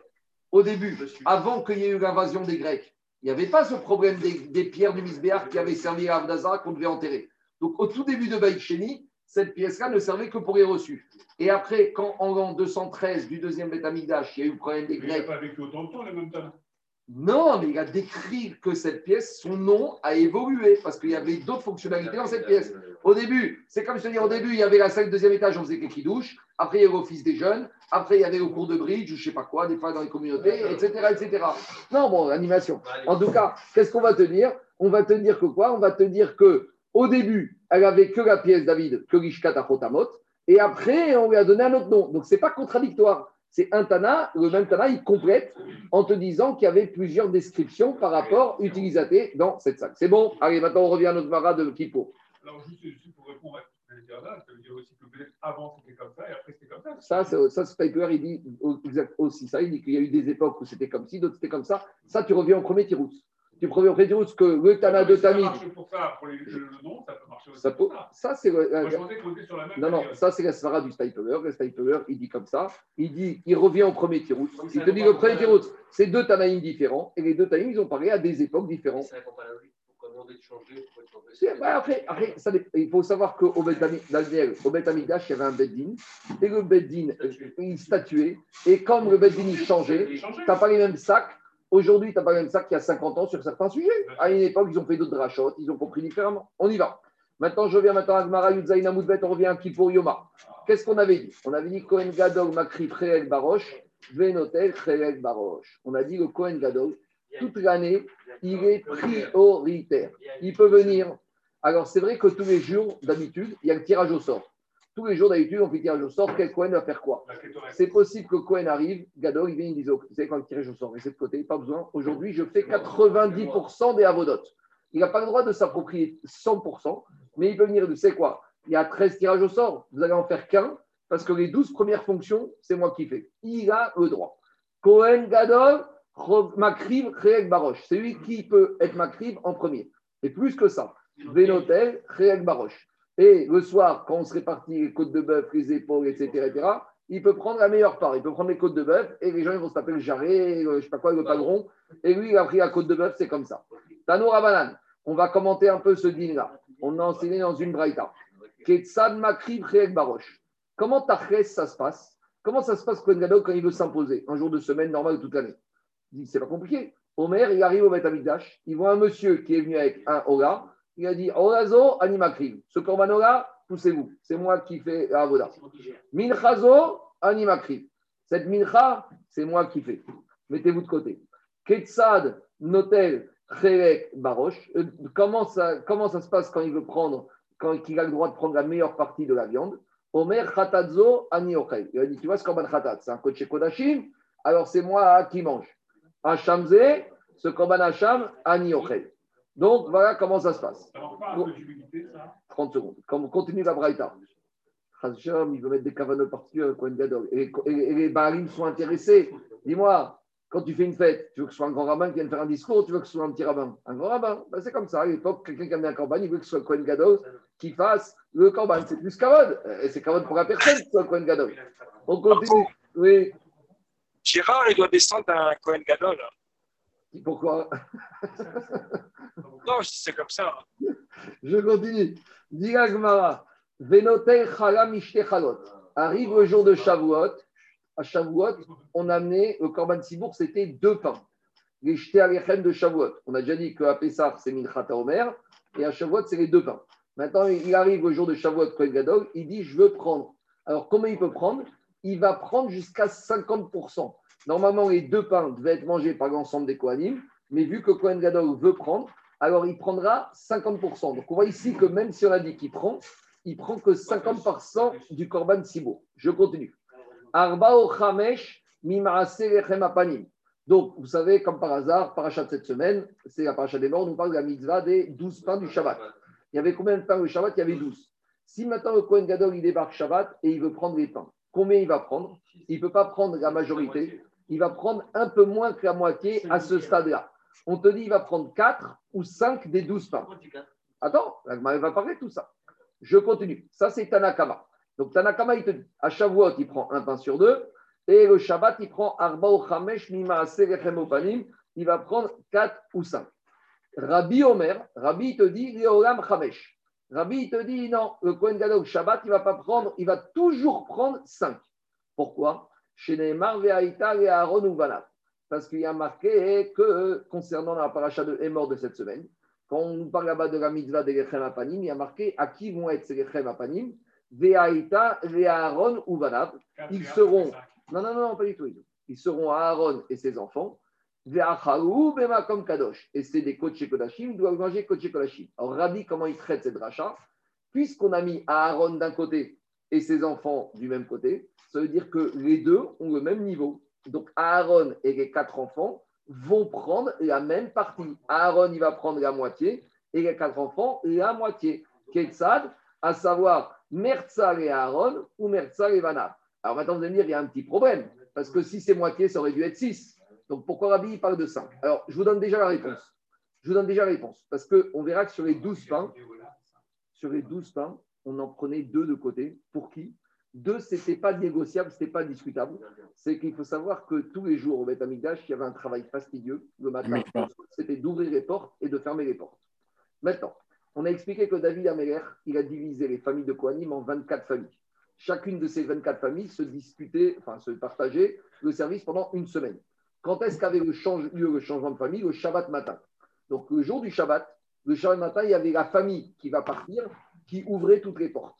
au début, avant qu'il y ait eu l'invasion des Grecs, il n'y avait pas ce problème des pierres du Mizbeach qui avaient servi à Avdaza qu'on devait enterrer. Donc au tout début de Beit Sheni, cette pièce-là ne servait que pour les reçus. Et après, quand en l'an 213 du deuxième Béta-Migdash, il y a eu le problème des Grecs. Il n'a pas vécu autant de temps, les mêmes temps. Non, mais il a décrit que cette pièce, son nom a évolué parce qu'il y avait d'autres fonctionnalités dans cette pièce. Au début, c'est comme je te dis, au début, il y avait la salle du deuxième étage, on faisait quelques douches. Après, il y avait l'office des jeunes. Après, il y avait au cours de bridge, ou je ne sais pas quoi, des fois dans les communautés, etc., etc. Non, bon, animation. En tout cas, qu'est-ce qu'on va te dire ? On va te dire que quoi ? On va te dire que au début, elle n'avait que la pièce David, que Rishkat Achotamot, et après, on lui a donné un autre nom. Donc, ce n'est pas contradictoire. C'est un Tana, le même Tana, il complète en te disant qu'il y avait plusieurs descriptions par rapport utilisées dans cette salle. C'est bon ? Allez, maintenant, on revient à notre Mara de Kippour. Alors, juste pour répondre à ce que ça veut dire aussi que peut-être avant, c'était comme ça, et après, c'était comme ça. Ça, Spiker, il dit aussi ça. Il dit qu'il y a eu des époques où c'était comme ci, d'autres, c'était comme ça. Ça, tu reviens au premier Tirouz. Tu préviens que le Tana de Tamid. Ça marche pour ça, pour le nom, ça peut marcher aussi. Ça peut, ça c'est moi, je pensais qu'on était sur la même. Non, ça c'est la Svara du Stipler. Le Stipler, il dit comme ça. Il revient au premier Tirout. Il te dit le premier Tirout, c'est deux Tanaïm différents. Et les deux Tanaïm, ils ont parlé à des époques différentes. Ça répond pas à la logique. Pourquoi demander de changer? Après, ça, il faut savoir qu'au Béta-Migdash, il y avait un Beddin. Et le Beddin, il statuait. Et comme le Beddin, il changeait, tu n'as pas les mêmes sacs. Aujourd'hui, tu n'as pas même ça qu'il y a 50 ans sur certains sujets. À une époque, ils ont fait d'autres rachotes, ils ont compris différemment. On y va. Maintenant, je reviens à Gmara Yudzaïn Amoudbet, on revient à Kippour Yoma. Qu'est-ce qu'on avait dit ? On avait dit Kohen Gadol, Makri, Cheel Baroche, Venotel, Cheel Baroche. On a dit le Kohen Gadol, toute l'année, il est prioritaire. Il peut venir. Alors, c'est vrai que tous les jours, d'habitude, il y a le tirage au sort. Tous les jours d'habitude, on fait tirage au sort, quel Cohen va faire quoi? C'est possible que Cohen arrive, Gadol, il vient, il dit, vous savez, quand le tirage au sort, mais c'est de côté, pas besoin. Aujourd'hui, je fais 90% des avodotes. Il n'a pas le droit de s'approprier 100%, mais il peut venir, vous savez quoi? Il y a 13 tirages au sort, vous allez en faire qu'un, parce que les 12 premières fonctions, c'est moi qui fais. Il a le droit. Cohen, Gadol, Makriv, Réek, Baroche. C'est lui qui peut être Makriv en premier. Et plus que ça, Vénotel, Réak Baroche. Et le soir, quand on se répartit les côtes de bœuf, les épaules, etc., il peut prendre la meilleure part. Il peut prendre les côtes de bœuf et les gens ils vont se taper le jarret, je ne sais pas quoi, le padron. Et lui, il a pris la côte de bœuf, c'est comme ça. Tano Rabanan, on va commenter un peu ce dîner-là. On a enseigné dans une braïta. Ketsad Makrib Réak Baroche. Comment Tachès, ça se passe? Comment ça se passe Kohen Gadol quand il veut s'imposer? Un jour de semaine, normal de toute l'année. Il dit, c'est pas compliqué. Omer, il arrive au Béta-Migdash, il voit un monsieur qui est venu avec un Ola. Il a dit, Olazo, Animakrim. Ce Corbanot-là, poussez-vous. C'est moi qui fais la Avoda. Minchazo, Animakrim. Cette Mincha, c'est moi qui fais. Mettez-vous de côté. Ketsad, Notel, Chelek, Baroche. Comment ça se passe quand il veut prendre, quand il a le droit de prendre la meilleure partie de la viande? Omer Khatadzo Aniochel. Il a dit, tu vois ce Korban Khatat, c'est un coach Kodashim, alors c'est moi qui mange. Hachamze, ce Korban Hacham Aniochel. Donc voilà comment ça se passe. Ça manque pas un peu d'humilité, ça ? 30 secondes. Comme on continue la braïta. Hacham, il veut mettre des cavanots particuliers, Kohen Gadol. Et les Baharim sont intéressés. Dis-moi, quand tu fais une fête, tu veux que ce soit un grand rabbin qui vienne faire un discours, tu veux que ce soit un petit rabbin? Un grand rabbin, ben, c'est comme ça. À l'époque, quelqu'un qui a amené un Korban, il veut que ce soit Kohen Gadol qui fasse le Korban. C'est plus Kavod. Et c'est Kavod pour la personne qui soit Kohen Gadol. On continue. Oui. Gérard, il doit descendre d'un Kohen Gadol. Pourquoi? Non, c'est comme ça. Je continue. Diga Gemara, Venotel Chalam Ishte Chalot. Arrive le jour de Shavuot. À Shavuot, on amenait le Korban Sibour, c'était 2 pains. Les jetés à l'Echem de Shavuot. On a déjà dit qu'à Pessah, c'est Minchata Omer, et à Shavuot, c'est les 2 pains. Maintenant, il arrive au jour de Shavuot, Kohen Gadol, il dit, je veux prendre. Alors, comment il peut prendre? Il va prendre jusqu'à 50%. Normalement, les 2 pains devaient être mangés par l'ensemble des Kohanim, mais vu que Kohen Gadol veut prendre, alors il prendra 50%. Donc, on voit ici que même si on a dit qu'il prend, il prend que 50% du Korban Sibour. Je continue. Donc, vous savez, comme par hasard, parachat de cette semaine, c'est la parachat des morts, on nous parle de la mitzvah des 12 pains du Shabbat. Il y avait combien de pains le Shabbat? Il y avait 12. Si maintenant le Kohen Gadol, il débarque Shabbat et il veut prendre les pains, combien il va prendre? Il ne peut pas prendre la majorité, il va prendre un peu moins que la moitié à ce stade-là. On te dit il va prendre 4 ou 5 des 12 pains. Attends, il va parler de tout ça. Je continue. Ça, c'est Tanakama. Donc, Tanakama, il te dit, à Shavuot, il prend 1 pain sur 2, et le Shabbat, il prend Arba ou Chamesh, Mima Aseh, Lechem Apanim, il va prendre 4 ou 5. Rabbi Omer, Rabbi, il te dit, Leolam Chamesh. Rabbi, il te dit, non, le Kohen Gadol, Shabbat, il ne va pas prendre, il va toujours prendre 5. Pourquoi? Chez Nehemar, Ve'aïta, Ve'aharon ou Vanat. Parce qu'il y a marqué que, concernant la paracha de Emor de cette semaine, quand on parle là-bas de la mitzvah de Lechem Apanim, il y a marqué à qui vont être ces Lechem Apanim. Ve'aïta, Ve'aharon ou Vanav, ils seront, non, pas du tout, ils seront à Aaron et ses enfants, Ve'achalou be'makom kadosh, et c'est des kodesh kodashim, ils doivent manger kodesh kodashim. Alors Rabbi, comment il traite cette rachat? Puisqu'on a mis Aaron d'un côté et ses enfants du même côté, ça veut dire que les deux ont le même niveau. Donc Aaron et les 4 enfants vont prendre la même partie. Aaron, il va prendre la moitié, et les 4 enfants, la moitié. Ketsad, à savoir Mertzal et Aaron ou Mertzal et Vanav. Alors maintenant, vous allez me dire, il y a un petit problème, parce que si c'est moitié, ça aurait dû être 6. Donc pourquoi Rabbi il parle de 5? Alors je vous donne déjà la réponse. Parce qu'on verra que sur les 12 pains, on en prenait 2 de côté. Pour qui? 2, ce n'était pas négociable, ce n'était pas discutable. C'est qu'il faut savoir que tous les jours au Beit Hamikdash, il y avait un travail fastidieux le matin. C'était d'ouvrir les portes et de fermer les portes. Maintenant, on a expliqué que David Améler, il a divisé les familles de Kohanim en 24 familles. Chacune de ces 24 familles se partageait le service pendant 1 semaine. Quand est-ce qu'avait lieu le changement de famille? Le Shabbat matin. Donc le jour du Shabbat, le Shabbat matin, il y avait la famille qui va partir, qui ouvrait toutes les portes.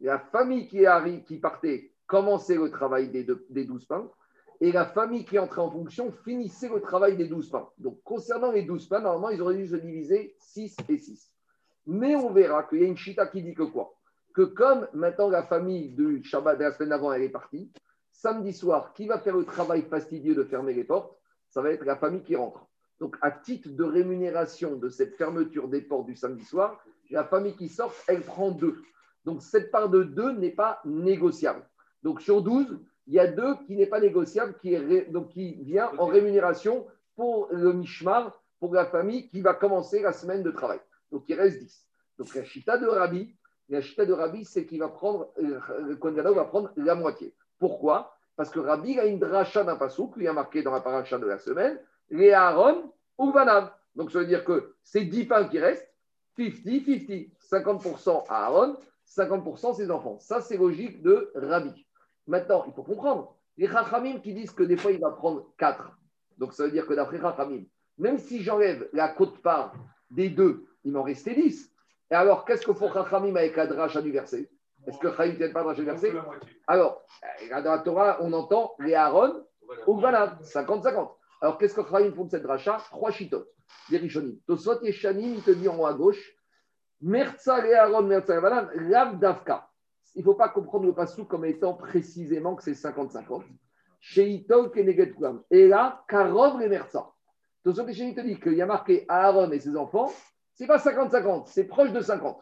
La famille qui partait commençait le travail des 12 pains, et la famille qui entrait en fonction finissait le travail des 12 pains. Donc concernant les 12 pains, normalement, ils auraient dû se diviser 6 et 6. Mais on verra qu'il y a une chita qui dit que quoi? Que comme maintenant la famille du Shabbat de la semaine avant, elle est partie, samedi soir, qui va faire le travail fastidieux de fermer les portes? Ça va être la famille qui rentre. Donc à titre de rémunération de cette fermeture des portes du samedi soir, la famille qui sort, elle prend 2. Donc cette part de 2 n'est pas négociable. Donc sur 12, il y a 2 qui n'est pas négociable, qui vient en rémunération pour le mishmar, pour la famille qui va commencer la semaine de travail. Donc il reste 10. Donc la chita de Rabbi, c'est qu'il va prendre, le Kohen Gadol va prendre la moitié. Pourquoi? Parce que Rabbi il a une dracha d'un pasouk, lui a marqué dans la paracha de la semaine, les Aaron ou Vanav. Donc ça veut dire que c'est 10 pains qui restent, 50-50, 50% à Aaron, 50% ses enfants. Ça, c'est logique de Rabbi. Maintenant, il faut comprendre. Les Chachamim qui disent que des fois, il va prendre 4. Donc, ça veut dire que d'après Chachamim, même si j'enlève la quote-part des deux, il m'en restait 10. Et alors, qu'est-ce que font Chachamim avec la dracha du verset? Est-ce que Chachamim ne tient pas la dracha du verset? Alors, dans la Torah, on entend les Aaron ou Gvanav, 50-50. Alors, qu'est-ce que Chachamim font de cette dracha? 3 chitotes, des Rishonim. Tosfot et Shanim, il te dit en haut à gauche, Mertzal et Aaron, Mertzal et Gvanav, Rav Davka. Il ne faut pas comprendre le passouk comme étant précisément que c'est 50-50. Sheitol keneged kulam. Et là, Karov le Mertsa. Tosfot et Shanim te dit qu'il y a marqué Aaron et ses enfants, c'est pas 50-50, c'est proche de 50.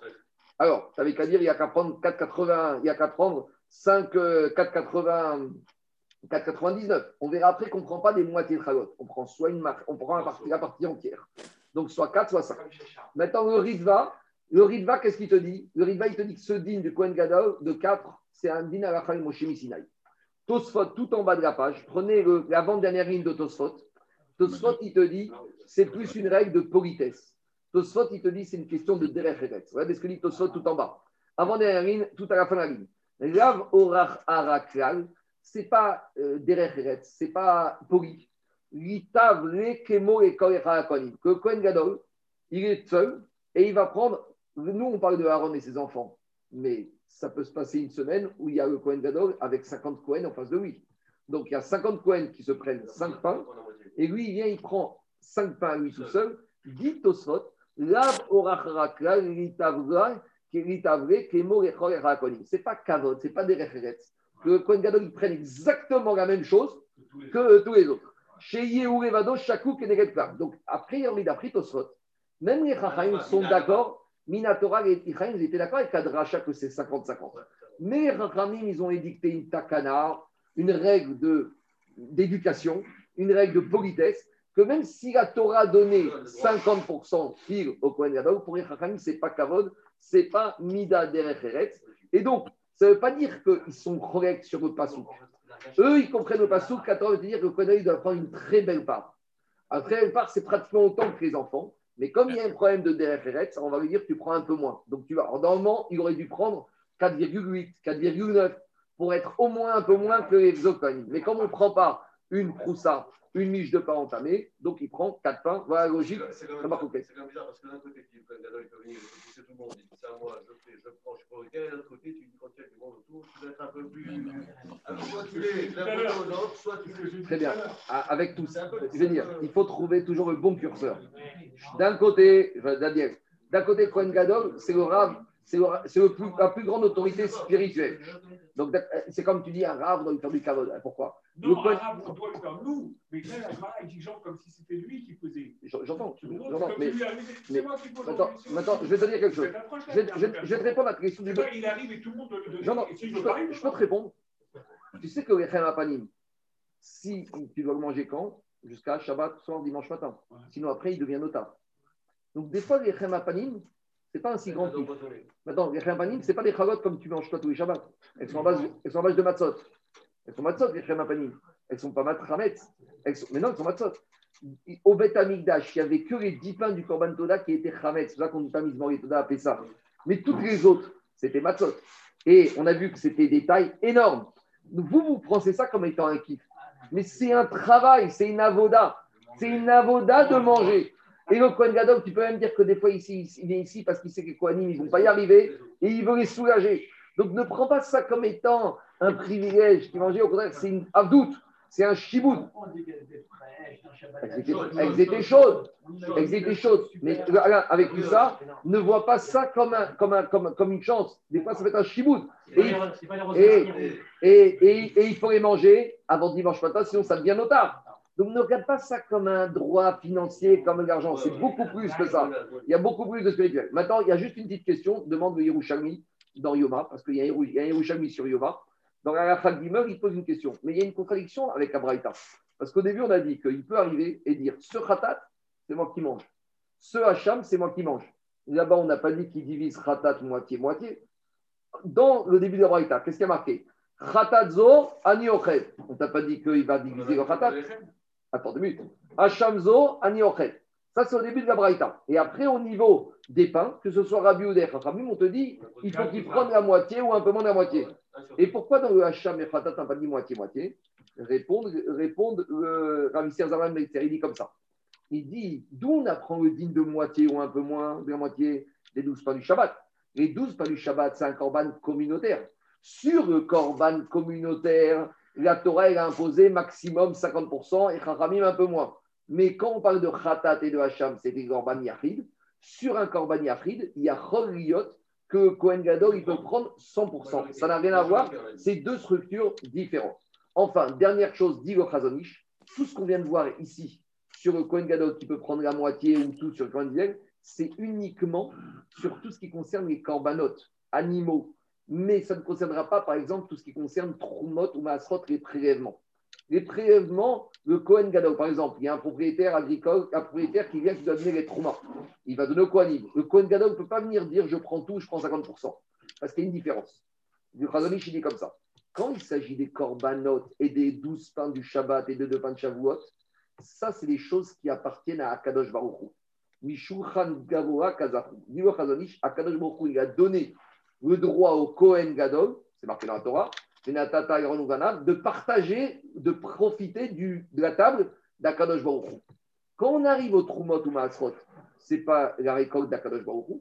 Alors, tu n'avais qu'à dire, il n'y a qu'à prendre 4,80, il n'y a qu'à prendre 4,99. On verra après qu'on ne prend pas des moitiés de chalote. On prend soit une marque, on prend la partie entière. Donc, soit 4, soit 5. Maintenant, le Ritva, qu'est-ce qu'il te dit? Le Ritva, il te dit que ce din du Kohen Gadol de 4, c'est un din à la fin de Moshe Missinaï. Tosfot, tout en bas de la page, prenez l'avant-dernière ligne de Tosfot. Tosfot, il te dit, c'est plus une règle de politesse. Tosfot, il te dit, c'est une question de derech eretz. Regardez ce que dit Tosfot tout en bas. Avant dernière ligne, tout à la fin de la ligne. Rav orach haraklal, c'est pas derech eretz, c'est pas poli. Litav le kemo et koecha konim. Que Kohen Gadol, il est seul et il va prendre. Nous, on parle de Aaron et ses enfants, mais ça peut se passer une semaine où il y a le Kohen Gadol avec 50 Kohen en face de lui. Donc il y a 50 Kohen qui se prennent 5 pains et lui, il vient, il prend 5 pains lui tout seul. Dit Tosfot. C'est pas kavod, c'est pas des références. Que Kohen Gadol il prenne exactement la même chose que tous les autres. Donc après Yermid Apri Tosfot, même les Chachamim sont d'accord. Minatora et Chachamim ils étaient d'accord avec Kadracha que c'est 50-50. Mais les Chachamim ils ont édicté une takana, une règle d'éducation, une règle de politesse. Que même si la Torah donnait 50% fil au Kohen Gadol, pour les Chachamim, ce n'est pas Kavod, ce n'est pas Mida derech eretz. Et donc, ça ne veut pas dire qu'ils sont corrects sur le Passouk. Eux, ils comprennent le Passouk, la Torah veut dire que le Kohen Gadol doit prendre une très belle part. Une très belle part, c'est pratiquement autant que les enfants. Mais comme il y a un problème de derech eretz, on va lui dire tu prends un peu moins. Donc, tu vas. Normalement, il aurait dû prendre 4,8, 4,9 pour être au moins un peu moins que les autres Kohanim. Mais comme on ne prend pas une proussa, une miche de pain entamée, donc il prend 4 pains. Voilà la logique. C'est quand même bizarre parce que d'un côté, tu dis que Gadol peut venir, c'est tout le monde, il dit ça, moi, je prends, je prends. Et de l'autre côté, tu dis quand il y a du monde autour, tu dois être un peu plus. Alors, soit tu l'es de la main aux autres, soit tu l'es. Très bien. Avec tout ça, je veux dire, il faut trouver toujours le bon curseur. D'un côté, Kohen Gadol, c'est le Rav, la plus grande autorité spirituelle. Donc, c'est comme tu dis, un Rav doit lui faire du kavod. Pourquoi? Non, un Rav, on doit le faire nous, mais là, la Gemara exigeant comme si c'était lui qui faisait. J'entends. Mais maintenant, je vais te dire quelque chose. Je vais te répondre à la question du. Il arrive et tout le monde le donne. Je peux te répondre. Tu sais que Lechem Apanim, si tu dois le manger quand? Jusqu'à Shabbat, soir, dimanche matin. Sinon, après, il devient nota. Donc, des fois, Lechem Apanim, c'est pas un si grand truc. Maintenant, les Lechem Apanim, c'est pas des chalotes comme tu manges toi tous les Shabbats. Elles sont en base de Matzot. Elles sont Matzot, les Lechem Apanim. Elles sont pas Matramet. Mais non, elles sont Matzot. Au Béta-Migdash, il n'y avait que les 10 pains du Korban Toda qui étaient Chametz. C'est pour ça qu'on nous a mis Mori Toda appelé ça. Mais toutes les autres, c'était Matzot. Et on a vu que c'était des tailles énormes. Vous pensez ça comme étant un kiff. Mais c'est un travail, c'est une avoda. C'est une avoda de manger. Et le Kohen Gadol, tu peux même dire que des fois, il est ici parce qu'il sait que les Kohanim, ils ne vont pas y arriver et il veut les soulager. Donc, ne prends pas ça comme étant un privilège qui mangeait. Au contraire, c'est une avdoute, c'est un chibout. Elles étaient chaudes. Mais avec tout ça, ne vois pas ça comme une chance. Des fois, ça peut être un chibout. Et il faut les manger avant dimanche matin, sinon ça devient notable. Donc, ne regarde pas ça comme un droit financier, comme de l'argent. C'est beaucoup plus que ça. Il y a beaucoup plus de spirituel. Maintenant, il y a juste une petite question. Demande le Yerushalmi dans Yoma, parce qu'il y a un Yerushalmi sur Yoma. Dans la fin de l'immeuble, il pose une question. Mais il y a une contradiction avec la Braïta. Parce qu'au début, on a dit qu'il peut arriver et dire ce Khatat, c'est moi qui mange. Ce Hacham, c'est moi qui mange. là-bas, on n'a pas dit qu'il divise Khatat moitié-moitié. Dans le début de la Braïta, qu'est-ce qu'il y a marqué? Khatat zo ani ochet. On t'a pas dit qu'il va diviser le Khatat. Attends deux minutes. Hacham zo ani ochet. Ça, c'est au début de la Braïta. Et après, au niveau des pains, que ce soit Rabbi ou Dech, on te dit il faut qu'il prenne la moitié ou un peu moins de la moitié. Et pourquoi dans le Hacham et Khatat, on n'a pas dit moitié-moitié? Répondent Rabbi Serzaman Metzeri, il dit comme ça. Il dit, d'où on apprend le digne de moitié ou un peu moins de la moitié des 12 pains du Shabbat. Les 12 pains du Shabbat, c'est un korban communautaire. Sur le korban communautaire, la Torah elle a imposé maximum 50% et Chachamim un peu moins. Mais quand on parle de Khatat et de Hacham, c'est des korban yachid. Sur un korban yachid, il y a Chorliot que Kohen Gadol il peut prendre 100%. Ça n'a rien à voir, c'est deux structures différentes. Enfin, dernière chose, dit le Chazon Ish, tout ce qu'on vient de voir ici, sur le Kohen Gadol qui peut prendre la moitié ou tout sur le Kohen Gadol, c'est uniquement sur tout ce qui concerne les Corbanot, animaux. Mais ça ne concernera pas, par exemple, tout ce qui concerne Trumot ou Maasrot, les prélèvements. Les prélèvements, le Kohen Gadol, par exemple, il y a un propriétaire agricole, un propriétaire qui vient, qui doit donner les Trumot. Il va donner au Kohanim. Le Kohen Gadol ne peut pas venir dire je prends tout, je prends 50%. Parce qu'il y a une différence. Le Chazon Ish, il dit comme ça. Quand il s'agit des Corbanot et des 12 pains du Shabbat et des 2 pains de Shavuot, ça, c'est des choses qui appartiennent à Hakadosh Baruch Hu. Mishulchan Gavura Kazahu. Niveau Chazon Ish, Hakadosh Baruch Hu, il a donné le droit au Kohen Gadol, c'est marqué dans la Torah, de partager, de profiter de la table d'Hakadosh Baruch Hu. Quand on arrive au Trumot ou Maasrot, ce n'est pas la récolte d'Hakadosh Baruch Hu,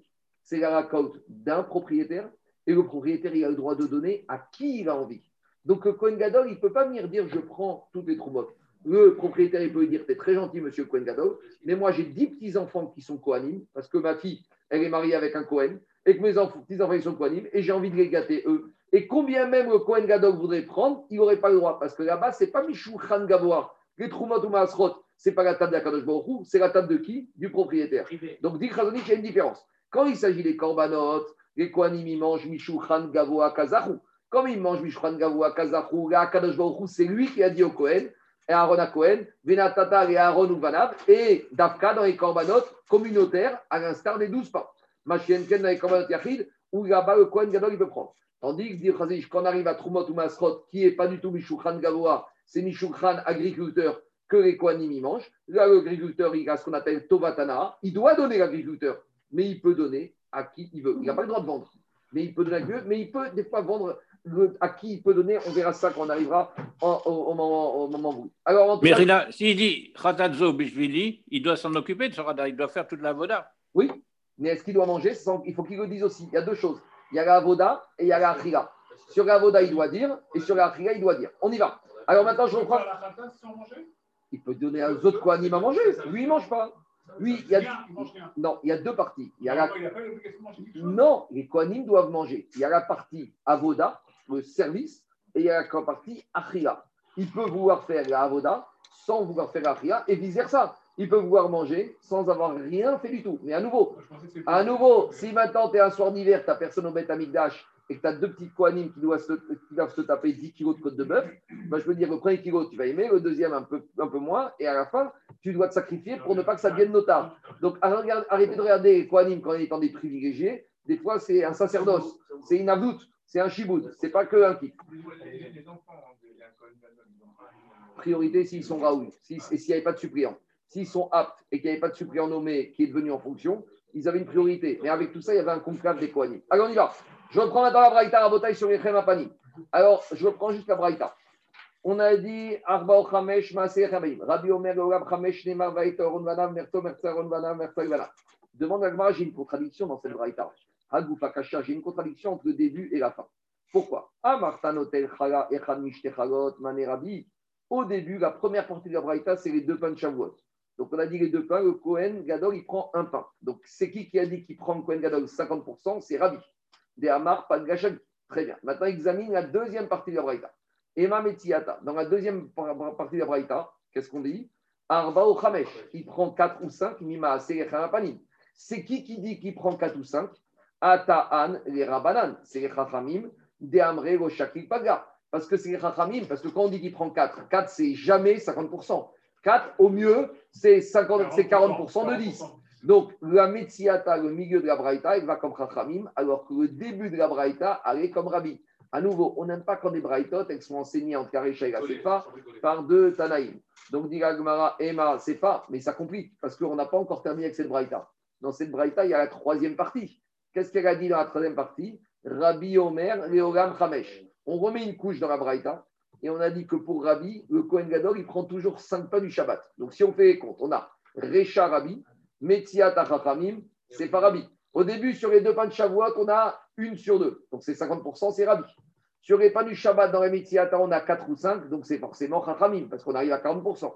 c'est la récolte d'un propriétaire, et le propriétaire, il a le droit de donner à qui il a envie. Donc, le Kohen Gadol, il ne peut pas venir dire je prends toutes les Trumot. Le propriétaire, il peut lui dire, t'es très gentil, monsieur Kohen Gadol, mais moi, j'ai 10 petits-enfants qui sont Kohanim, parce que ma fille, elle est mariée avec un Kohen, et que mes petits-enfants, ils sont Kohanim, et j'ai envie de les gâter, eux. Et combien même le Kohen Gadol voudrait prendre, il n'aurait pas le droit, parce que là-bas, ce n'est pas Mishou Khan Gavoar, les Trumot ou Maasrot, ce n'est pas la table d'Akadosh Baruch Hu, c'est la table de qui? Du propriétaire. Privé. Donc, dit Chazon Ish, il y a une différence. Quand il s'agit des Korbanot, les Kohanim, ils mangent Mishou Khan Gavoar Kazahu. Comme ils mangent Mishou Khan Gavoar Kazahu, là, Akadosh Baruch Hu, c'est lui qui a dit au Kohen. Et Aaron à Cohen, Venatata et Aaron ou Vanab, et Dafka dans les Korbanot communautaires, à l'instar des 12 pains. Machienken dans les Korbanot Yachid, où là-bas le Kohen Gadol il peut prendre. Tandis que quand on arrive à Trumot ou Maasrot, qui n'est pas du tout Mishukhan Gavoa, c'est Mishukhan agriculteur que les Kohanim y mangent. Là, l'agriculteur, il a ce qu'on appelle Tovatana. Il doit donner l'agriculteur, mais il peut donner à qui il veut. Il n'a pas le droit de vendre, mais il peut donner à Dieu, mais il peut des fois vendre. À qui il peut donner, on verra ça quand on arrivera au moment voulu. Mais s'il dit Khatatzo Bishvili, il doit s'en occuper de ce radar, il doit faire toute la voda. Oui, mais est-ce qu'il doit manger? Il faut qu'il le dise aussi. Il y a deux choses. Il y a la voda et il y a la achira. Sur la voda, il doit dire, et sur la achira, il doit dire. On y va. Alors maintenant, je reprends. Il peut donner à Zot Kohanim à manger. Lui, il ne mange pas. Oui, il y a deux parties. Il y a la... Non, les Kohanim doivent manger. Il y a la partie avoda, le service, et il y a la partie achia. Il peut vouloir faire la avoda sans vouloir faire l'achia et vice versa. Il peut vouloir manger sans avoir rien fait du tout. Mais à nouveau, si maintenant tu es un soir d'hiver, tu n'as personne au Béta-Migdash et que tu as deux petites Kohanim qui doivent se taper 10 kilos de côte de bœuf, bah je veux dire, le premier kilo, tu vas aimer, le deuxième, un peu moins, et à la fin, tu dois te sacrifier pour ne pas que ça devienne notable. Donc, arrêtez de regarder les Kohanim quand ils sont des privilégiés. Des fois, c'est un sacerdoce, c'est une avdout, c'est un chiboud, c'est pas que un kiff. Priorité s'ils sont Raoul, et s'il n'y avait pas de suppléant. S'ils sont aptes et qu'il n'y avait pas de suppléant nommé qui est devenu en fonction, ils avaient une priorité. Mais avec tout ça, il y avait un conclave des Kohanim. Alors, on y va. Je reprends maintenant la Braïta, la bataille sur Lechem Apanim. Alors, je reprends juste la Braïta. On a dit Arba o Khamesh Maser Hamim. Rabbi Omer Olam Khamesh Neymar Vaïta Oron Vanav Merto Merta Oron Vanav Merta Vanav. Demande à Gmara, j'ai une contradiction dans cette Braïta. Hagouf Akasha, j'ai une contradiction entre le début et la fin. Pourquoi? Amartan Otel Chala Echad Mishtechalot Mané Rabbi. Au début, la première partie de la Braïta, c'est les 2 pains de Shavuot. Donc, on a dit les 2 pains, le Kohen Gadol, il prend un pain. Donc, c'est qui a dit qu'il prend le Kohen Gadol 50%? C'est Rabbi. Des Amar, pas de Gachag. Très bien. Maintenant, examine la deuxième partie de la Braïta. Ema Metiata. Dans la deuxième partie de la Braïta, qu'est-ce qu'on dit? Arba ou Khamesh. Il prend 4 ou 5. Mima Serecha Panim. C'est qui dit qu'il prend 4 ou 5? Ata'an, les Rabanan. C'est les Chachamim. Des Amre, le Shakil Paga. Parce que c'est les Chachamim. Parce que quand on dit qu'il prend 4, 4, c'est jamais 50%. 4, au mieux, c'est 40% de 10. Donc, la Metsiata, le milieu de la Braïta, elle va comme Chachamim, alors que le début de la Braïta, elle est comme Rabbi. À nouveau, on n'aime pas quand des Braïtot, elles sont enseignées entre Karecha et la Sefa par deux Tanaïm. Donc, dit la Gemara, Emma, c'est pas, mais ça complique, parce qu'on n'a pas encore terminé avec cette Braïta. Dans cette Braïta, il y a la troisième partie. Qu'est-ce qu'elle a dit dans la troisième partie ? Rabbi Omer, Leolam Chamesh. On remet une couche dans la Braïta, et on a dit que pour Rabbi, le Kohen Gadol, il prend toujours 5 pas du Shabbat. Donc, si on fait les comptes, on a Recha Rabbi, Metziat Hachamim, c'est pas Rabbi. Au début, sur les deux pains de Shavuot, on a une sur deux. Donc, c'est 50%, c'est Rabbi. Sur les pains du Shabbat, dans la Metziat, on a 4 ou 5. Donc, c'est forcément Hachamim, parce qu'on arrive à 40%.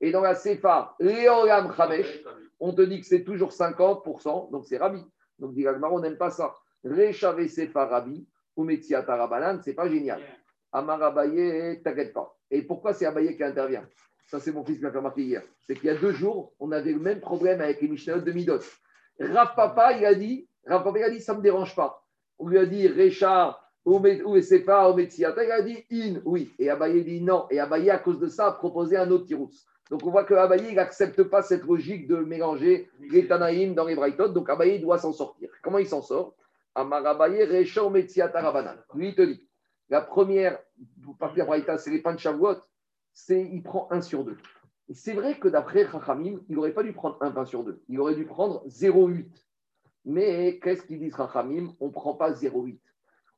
Et dans la Sefa, Leolam Chamesh, on te dit que c'est toujours 50%. Donc, c'est Rabbi. Donc, dit on n'aime pas ça. Recha Vesefa Rabbi, ou Metziat Rabanan, c'est pas génial. Amar Abaye, t'inquiète pas. Et pourquoi c'est Abaye qui intervient ? Ça, c'est mon fils qui m'a fait remarquer hier. C'est qu'il y a 2 jours, on avait le même problème avec les Mishnayot de Midot. Rav Papa, il a dit, ça ne me dérange pas. On lui a dit, Recha, Oumesefa, Oumetsiata. Il a dit, In, oui. Et Abaye dit, non. Et Abaye, à cause de ça, a proposé un autre tirous. Donc, on voit que Abaye, il n'accepte pas cette logique de mélanger les Tanaïm dans les Braïtot. Donc, Abaye doit s'en sortir. Comment il s'en sort ? Amar Abaye, Recha, Oumetsiata, Rabanan. Lui, il te dit. La première partie de la Braïta, c'est les pains de Shavuot, il prend 1 sur 2. Et c'est vrai que d'après Chachamim, il n'aurait pas dû prendre 1 pain sur 2, il aurait dû prendre 0,8. Mais qu'est-ce qu'ils disent Chachamim ? On ne prend pas 0,8.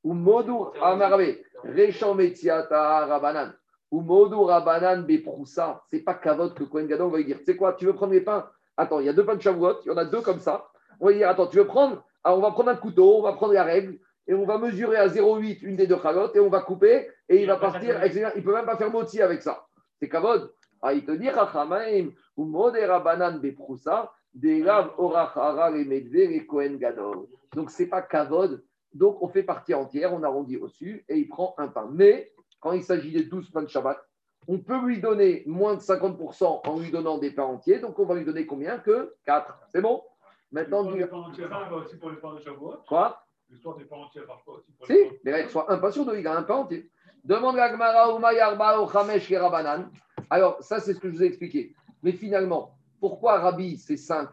Ou Modur Amarve, Recha Metziata Rabanan, ou Modur Rabanan Beproussa, ce n'est pas Kavod que Kohen Gadol va lui dire. Tu sais quoi, tu veux prendre les pains ? Attends, il y a 2 pains de Shavuot, il y en a 2 comme ça. On va lui dire, attends, tu veux prendre ? Alors on va prendre un couteau, on va prendre la règle. Et on va mesurer à 0,8 une des 2 chalotes et on va couper et il va partir. Il ne peut même pas faire moti avec ça. C'est kavod. Ah, il te dit, Chachamaim, ou modera banan beproussa, des laves orachara les medver et Kohen Gadol. Donc, ce n'est pas kavod. Donc, on fait partie entière, on arrondit au-dessus et il prend un pain. Mais, quand il s'agit des 12 pains de Shabbat, on peut lui donner moins de 50% en lui donnant des pains entiers. Donc, on va lui donner combien que 4. C'est bon ? Maintenant, pour les pains entiers, il va aussi pour les pains de Shabbat. Quoi ? L'histoire des pains entiers, parfois aussi. Si, mais là, il soit un pain sur deux, il a un pain entier. Demande la Gemara ou Mayarba ou Chamesh et Rabanan. Alors, ça, c'est ce que je vous ai expliqué. Mais finalement, pourquoi Rabbi, c'est 5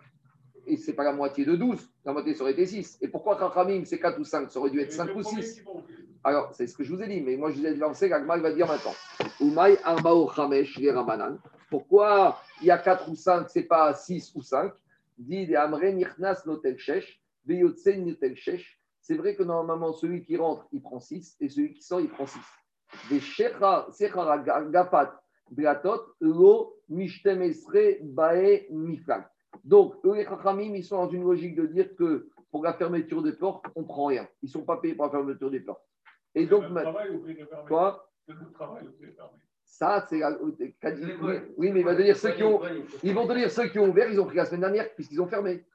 et c'est pas la moitié de 12? La moitié, ça aurait été 6. Et pourquoi Chachamim, c'est 4 ou 5? Ça aurait dû être 5 ou 6. Alors, c'est ce que je vous ai dit. Mais moi, je vous ai lancé, la Gemara, il va dire maintenant. Ou Mayarba ou Chamesh et Rabanan. Pourquoi il y a 4 ou 5, c'est pas 6 ou 5? Dit de Amre Nichnas Notel Shesh, Veyotse Notel Shesh. C'est vrai que normalement, celui qui rentre, il prend 6 et celui qui sort, il prend 6. Des Shecha, Sechara Gapat, Blatot, Lo, Mishtem Esre, Bae, Miflag. Donc, eux, les Chachamim, ils sont dans une logique de dire que pour la fermeture des portes, on ne prend rien. Ils ne sont pas payés pour la fermeture des portes. Et donc, quoi ? Ça, c'est. Oui, mais il va te dire ceux qui ont. Ils vont te dire ceux qui ont ouvert, ils ont pris la semaine dernière puisqu'ils ont fermé.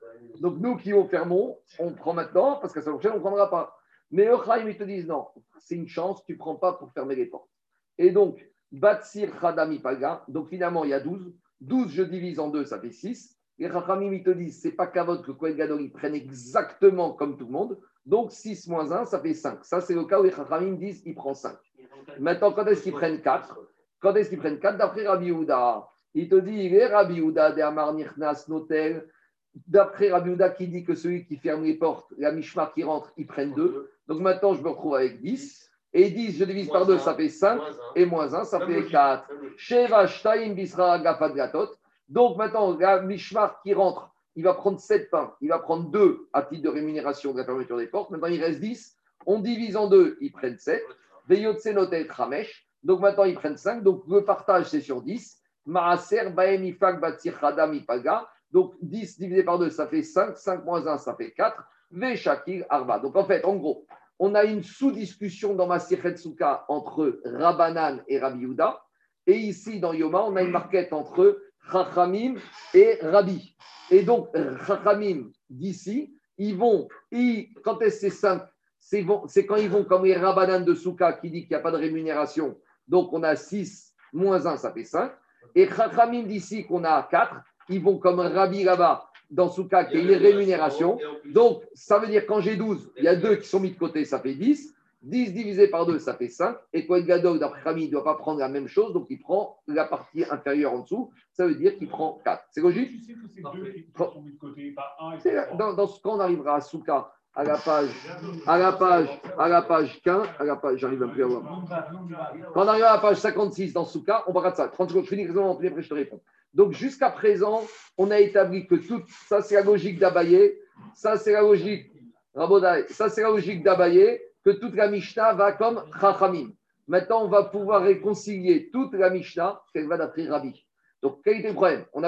Donc, nous qui ont fermons, on prend maintenant parce qu'à la prochaine, on ne prendra pas. Mais eux, ils te disent non, c'est une chance, tu ne prends pas pour fermer les portes. Et donc, Batsir Khadami Palga, donc finalement, il y a 12. 12, je divise en 2, ça fait 6. Et Chachamim, ils te disent, c'est pas Kavod que Kohen Gadol, ils prennent exactement comme tout le monde. Donc, 6 moins 1, ça fait 5. Ça, c'est le cas où les Chachamim disent, ils prennent 5. Maintenant, quand est-ce qu'ils prennent 4? Quand est-ce qu'ils prennent 4 d'après Rabbi Yehuda? Il te dit, les Rabbi Yehuda, de Amar Nichnas Notel. D'après Rabbi Yehuda qui dit que celui qui ferme les portes, la Mishma qui rentre, ils prennent 2. Donc maintenant, je me retrouve avec 10. Et 10, je divise par 2, ça fait 5. Et moins 1, ça fait 4. Sheva Shtaim Bisra Gafat Gatot. Donc maintenant, la Mishma qui rentre, il va prendre 7 pains. Il va prendre 2 à titre de rémunération de la fermeture des portes. Maintenant, il reste 10. On divise en 2, ils prennent 7. Veyotse Notel Kramesh. Donc maintenant, ils prennent 5. Donc le partage, c'est sur 10. Maaser Baem Ifak Batsir Hadam Ipaga. Donc, 10 divisé par 2, ça fait 5. 5 moins 1, ça fait 4. Veshakil Arba. Donc, en fait, en gros, on a une sous-discussion dans Maséchet Souka entre Rabanan et Rabbi Yehuda. Et ici, dans Yoma, on a une marquette entre Chachamim et Rabbi. Et donc, Chachamim d'ici, ils vont, quand est-ce que c'est 5 ? C'est quand ils vont comme les Rabanan de Souka qui dit qu'il n'y a pas de rémunération. Donc, on a 6 moins 1, ça fait 5. Et Chachamim d'ici, qu'on a 4. Ils vont comme Rabbi là-bas, dans Souka, qui est une rémunération. Donc, ça veut dire quand j'ai 12, il y a 2 qui sont mis de côté, ça fait 10. 10 divisé par 2, ça fait 5. Et Kohen Gadol, d'après Rami, il ne doit pas prendre la même chose, donc il prend la partie inférieure en dessous. Ça veut dire qu'il prend 4. C'est logique ? Tu sais que c'est 2 qui sont mis de côté, pas 1 et pas 3. Quand on arrivera à Souka, à la page 15, à la page, j'arrive à plus à voir. Quand on arrive à la page 56 dans Souka, on parlera de ça. 30 secondes, je finis le raisonnement, après je te réponds. Donc jusqu'à présent, on a établi que tout ça, c'est la logique d'Abaye. Ça, c'est la logique d'Abaye. Que toute la Mishnah va comme Chachamim. Maintenant, on va pouvoir réconcilier toute la Mishnah qu'elle va d'après Rabbi. Donc, quel était le problème ? On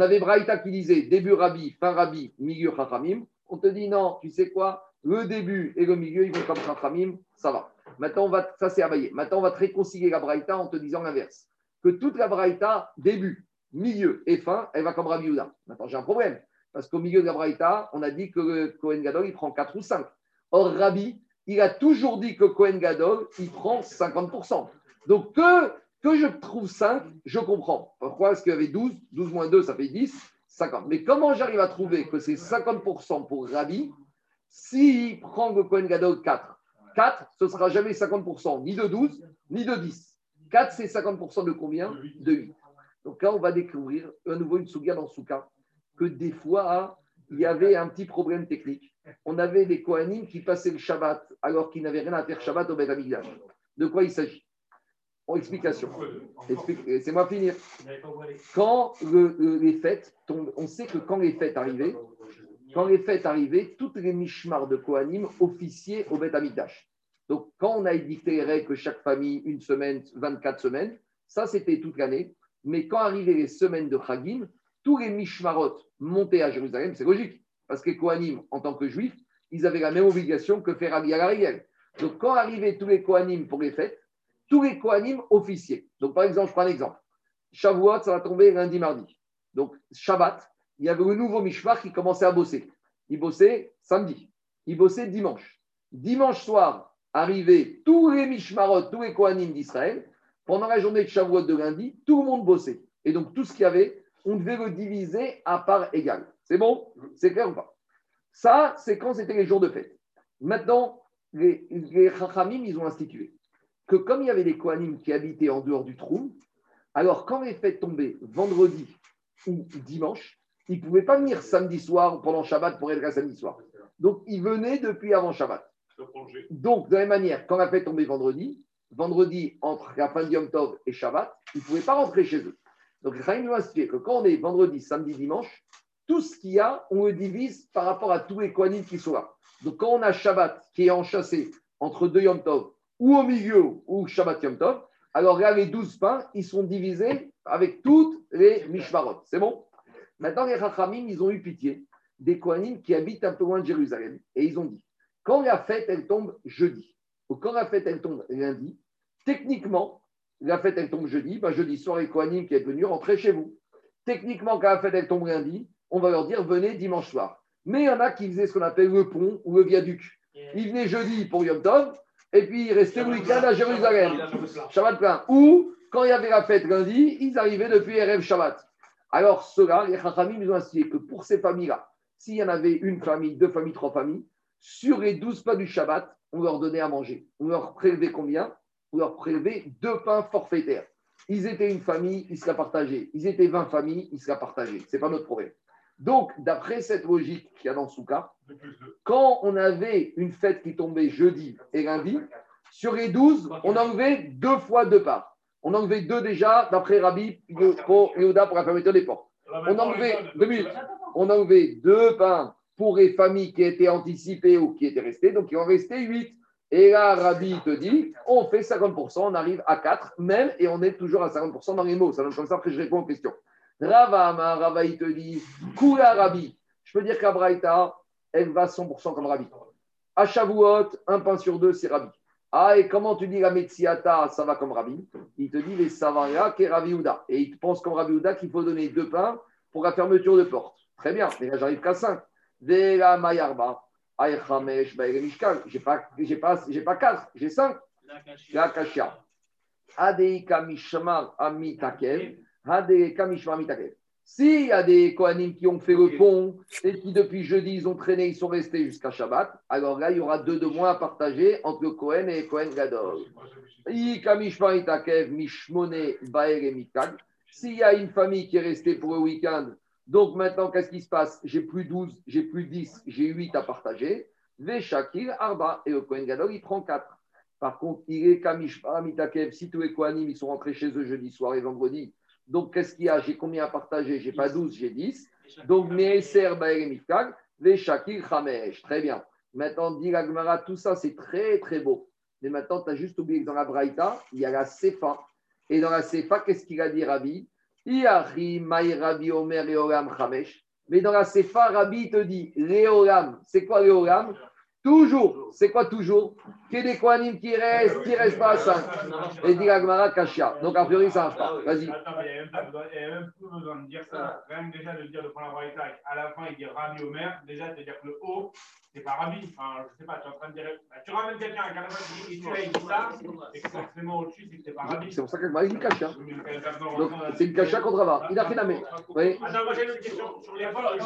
avait Braïta qui disait début Rabbi, fin Rabbi, milieu Chachamim. On te dit non, tu sais quoi ? Le début et le milieu, ils vont comme Chachamim, ça va. Maintenant, ça c'est Abaye. Maintenant, on va te réconcilier la Braïta en te disant l'inverse. Que toute la Braïta, début, milieu et fin, elle va comme Rabbi Yehuda. Maintenant, j'ai un problème. Parce qu'au milieu de la Braïta, on a dit que le Kohen Gadol, il prend 4 ou 5. Or, Rabbi, il a toujours dit que Kohen Gadol, il prend 50%. Donc, que je trouve 5, je comprends. Pourquoi ? Parce qu'il y avait 12, 12 moins 2, ça fait 10, 50. Mais comment j'arrive à trouver que c'est 50% pour Rabbi s'il prend le Kohen Gadol 4 ? 4, ce ne sera jamais 50%, ni de 12, ni de 10. 4, c'est 50% de combien ? De 8. Donc là, on va découvrir à nouveau une souga dans Souka, que des fois, il y avait un petit problème technique. On avait des Kohanim qui passaient le Shabbat alors qu'ils n'avaient rien à faire Shabbat au Béta-Migdash. De quoi il s'agit ? Explication. Laissez-moi finir. Quand les fêtes tombent, on sait que quand les fêtes arrivaient, toutes les mishmars de Kohanim officiaient au Béta-Migdash. Donc, quand on a édicté les règles que chaque famille, une semaine, 24 semaines, ça c'était toute l'année. Mais quand arrivaient les semaines de Chagim, tous les mishmarot montaient à Jérusalem, c'est logique. Parce que les Kohanim, en tant que juifs, ils avaient la même obligation que faire Rabbi Ariel. Donc, quand arrivaient tous les Kohanim pour les fêtes, tous les Kohanim officiaient. Donc, par exemple, je prends un exemple. Shavuot, ça va tomber lundi, mardi. Donc, Shabbat, il y avait le nouveau Mishmar qui commençait à bosser. Il bossait samedi. Il bossait dimanche. Dimanche soir, arrivaient tous les Mishmarot, tous les Kohanim d'Israël. Pendant la journée de Shavuot de lundi, tout le monde bossait. Et donc, tout ce qu'il y avait, on devait le diviser à part égale. C'est bon ? C'est clair ou pas ? Ça, c'est quand c'était les jours de fête. Maintenant, les Chachamim, ils ont institué que comme il y avait des Kohanim qui habitaient en dehors du Troum, alors quand les fêtes tombaient vendredi ou dimanche, ils ne pouvaient pas venir samedi soir pendant Shabbat pour être là samedi soir. Donc, ils venaient depuis avant Shabbat. Donc, de la même manière, quand la fête tombait vendredi, entre la fin de Yom Tov et Shabbat, ils ne pouvaient pas rentrer chez eux. Donc, les Chachamim ont institué que quand on est vendredi, samedi, dimanche, tout ce qu'il y a, on le divise par rapport à tous les Kohanim qui sont là. Donc, quand on a Shabbat qui est enchâssé entre deux Yom Tov, ou au milieu, ou Shabbat Yom Tov, alors là, les 12 pains, ils sont divisés avec toutes les Mishmarot. C'est bon ? Maintenant, les Chachamim, ils ont eu pitié des Kohanim qui habitent un peu loin de Jérusalem. Et ils ont dit, quand la fête, elle tombe jeudi, ou quand la fête, elle tombe lundi, techniquement, la fête, elle tombe jeudi, jeudi soir, les Kohanim qui est venu rentrer chez vous. Techniquement, quand la fête, elle tombe lundi, on va leur dire, venez dimanche soir. Mais il y en a qui faisaient ce qu'on appelle le pont ou le viaduc. Ils venaient jeudi pour Yom Tov, et puis ils restaient le week-end à Jérusalem. Shabbat plein. Ou, quand il y avait la fête lundi, ils arrivaient depuis Erev Shabbat. Alors, ceux-là, les Chachamim, ils ont insisté que pour ces familles-là, s'il y en avait une famille, deux familles, trois familles, sur les 12 pains du Shabbat, on leur donnait à manger. On leur prélevait combien ? On leur prélevait 2 pains forfaitaires. Ils étaient une famille, ils se la partageaient. Ils étaient 20 familles, ils se la partageaient. Ce n'est pas notre problème. Donc, d'après cette logique qu'il y a dans Souka, quand on avait une fête qui tombait jeudi et lundi, sur les 12, on enlevait 2 fois 2 parts. On enlevait 2 déjà, d'après Rabbi Yehuda pour la fermeture des portes. On enlevait 2 pains pour les familles qui étaient anticipées ou qui étaient restées, donc il en restait 8. Et là, Rabbi te dit, on fait 50%, on arrive à 4 même, et on est toujours à 50% dans les mots. Ça donne comme ça, après je réponds aux questions. Rava, il te dit, Kula Rabbi. Je peux dire qu'à Braïta, elle va 100% comme Rabbi. À Shavuot, 1 pain sur 2, c'est Rabbi. Ah, et comment tu dis la Metsiata, ça va comme Rabbi ? Il te dit les Savaria, qui est Rabbi Yehuda. Et il pense comme Rabbi Yehuda qu'il faut donner 2 pains pour la fermeture de porte. Très bien, mais là, j'arrive qu'à 5. Vela Mayarba, Aïchamesh, Baïremishkal. J'ai pas 4, j'ai 5. La Kashia. Adeika Mishmar Amitakel. S'il y a des Kohanim qui ont fait le pont et qui depuis jeudi ils ont traîné, ils sont restés jusqu'à Shabbat, alors là il y aura deux mois à partager entre le Kohen et le Kohen Gadol. S'il y a une famille qui est restée pour le week-end, donc maintenant qu'est-ce qui se passe? J'ai plus 12, j'ai plus 10, j'ai 8 à partager. Veshakir Arba, et le Kohen Gadol il prend 4. Par contre, il est Kamishpa Mitakev, si tous les Kohanim ils sont rentrés chez eux jeudi soir et vendredi. Donc, qu'est-ce qu'il y a? J'ai combien à partager? J'ai pas 12, j'ai 10. Donc, Me'eser Ba'er Mifkag, les Shakir Hamesh. Très bien. Maintenant, dit la Gemara, tout ça, c'est très, très beau. Mais maintenant, tu as juste oublié que dans la Braïta, il y a la Sefa. Et dans la Sefa, qu'est-ce qu'il a dit, Rabbi? Iahi Maï Rabbi Omer Leolam Hamesh. Mais dans la Sefa, Rabbi te dit Leolam. C'est quoi Leolam? Toujours. C'est quoi toujours? Qu'il y ait des Kohanim qui restent pas à 5. Et dit la Gemara Kashia. Donc, a priori, ça ne marche pas. Vas-y. Attends, mais il n'y a même plus besoin de dire ça. Rien que déjà de dire le point de la à la fin, il dit Rabbi Omer. Déjà, c'est-à-dire que le haut, c'est pas Rabbi. Enfin, je ne sais pas, tu es en train de dire. Tu ramènes quelqu'un à la fin, il dit ça, et que forcément au-dessus, c'est que c'est pas Rabbi. C'est pour ça que la Gemara, il dit Kashia. Donc, c'est une Kashia contre Rava. Il a fait la main. Attends, moi, j'ai une question. Sur les vols,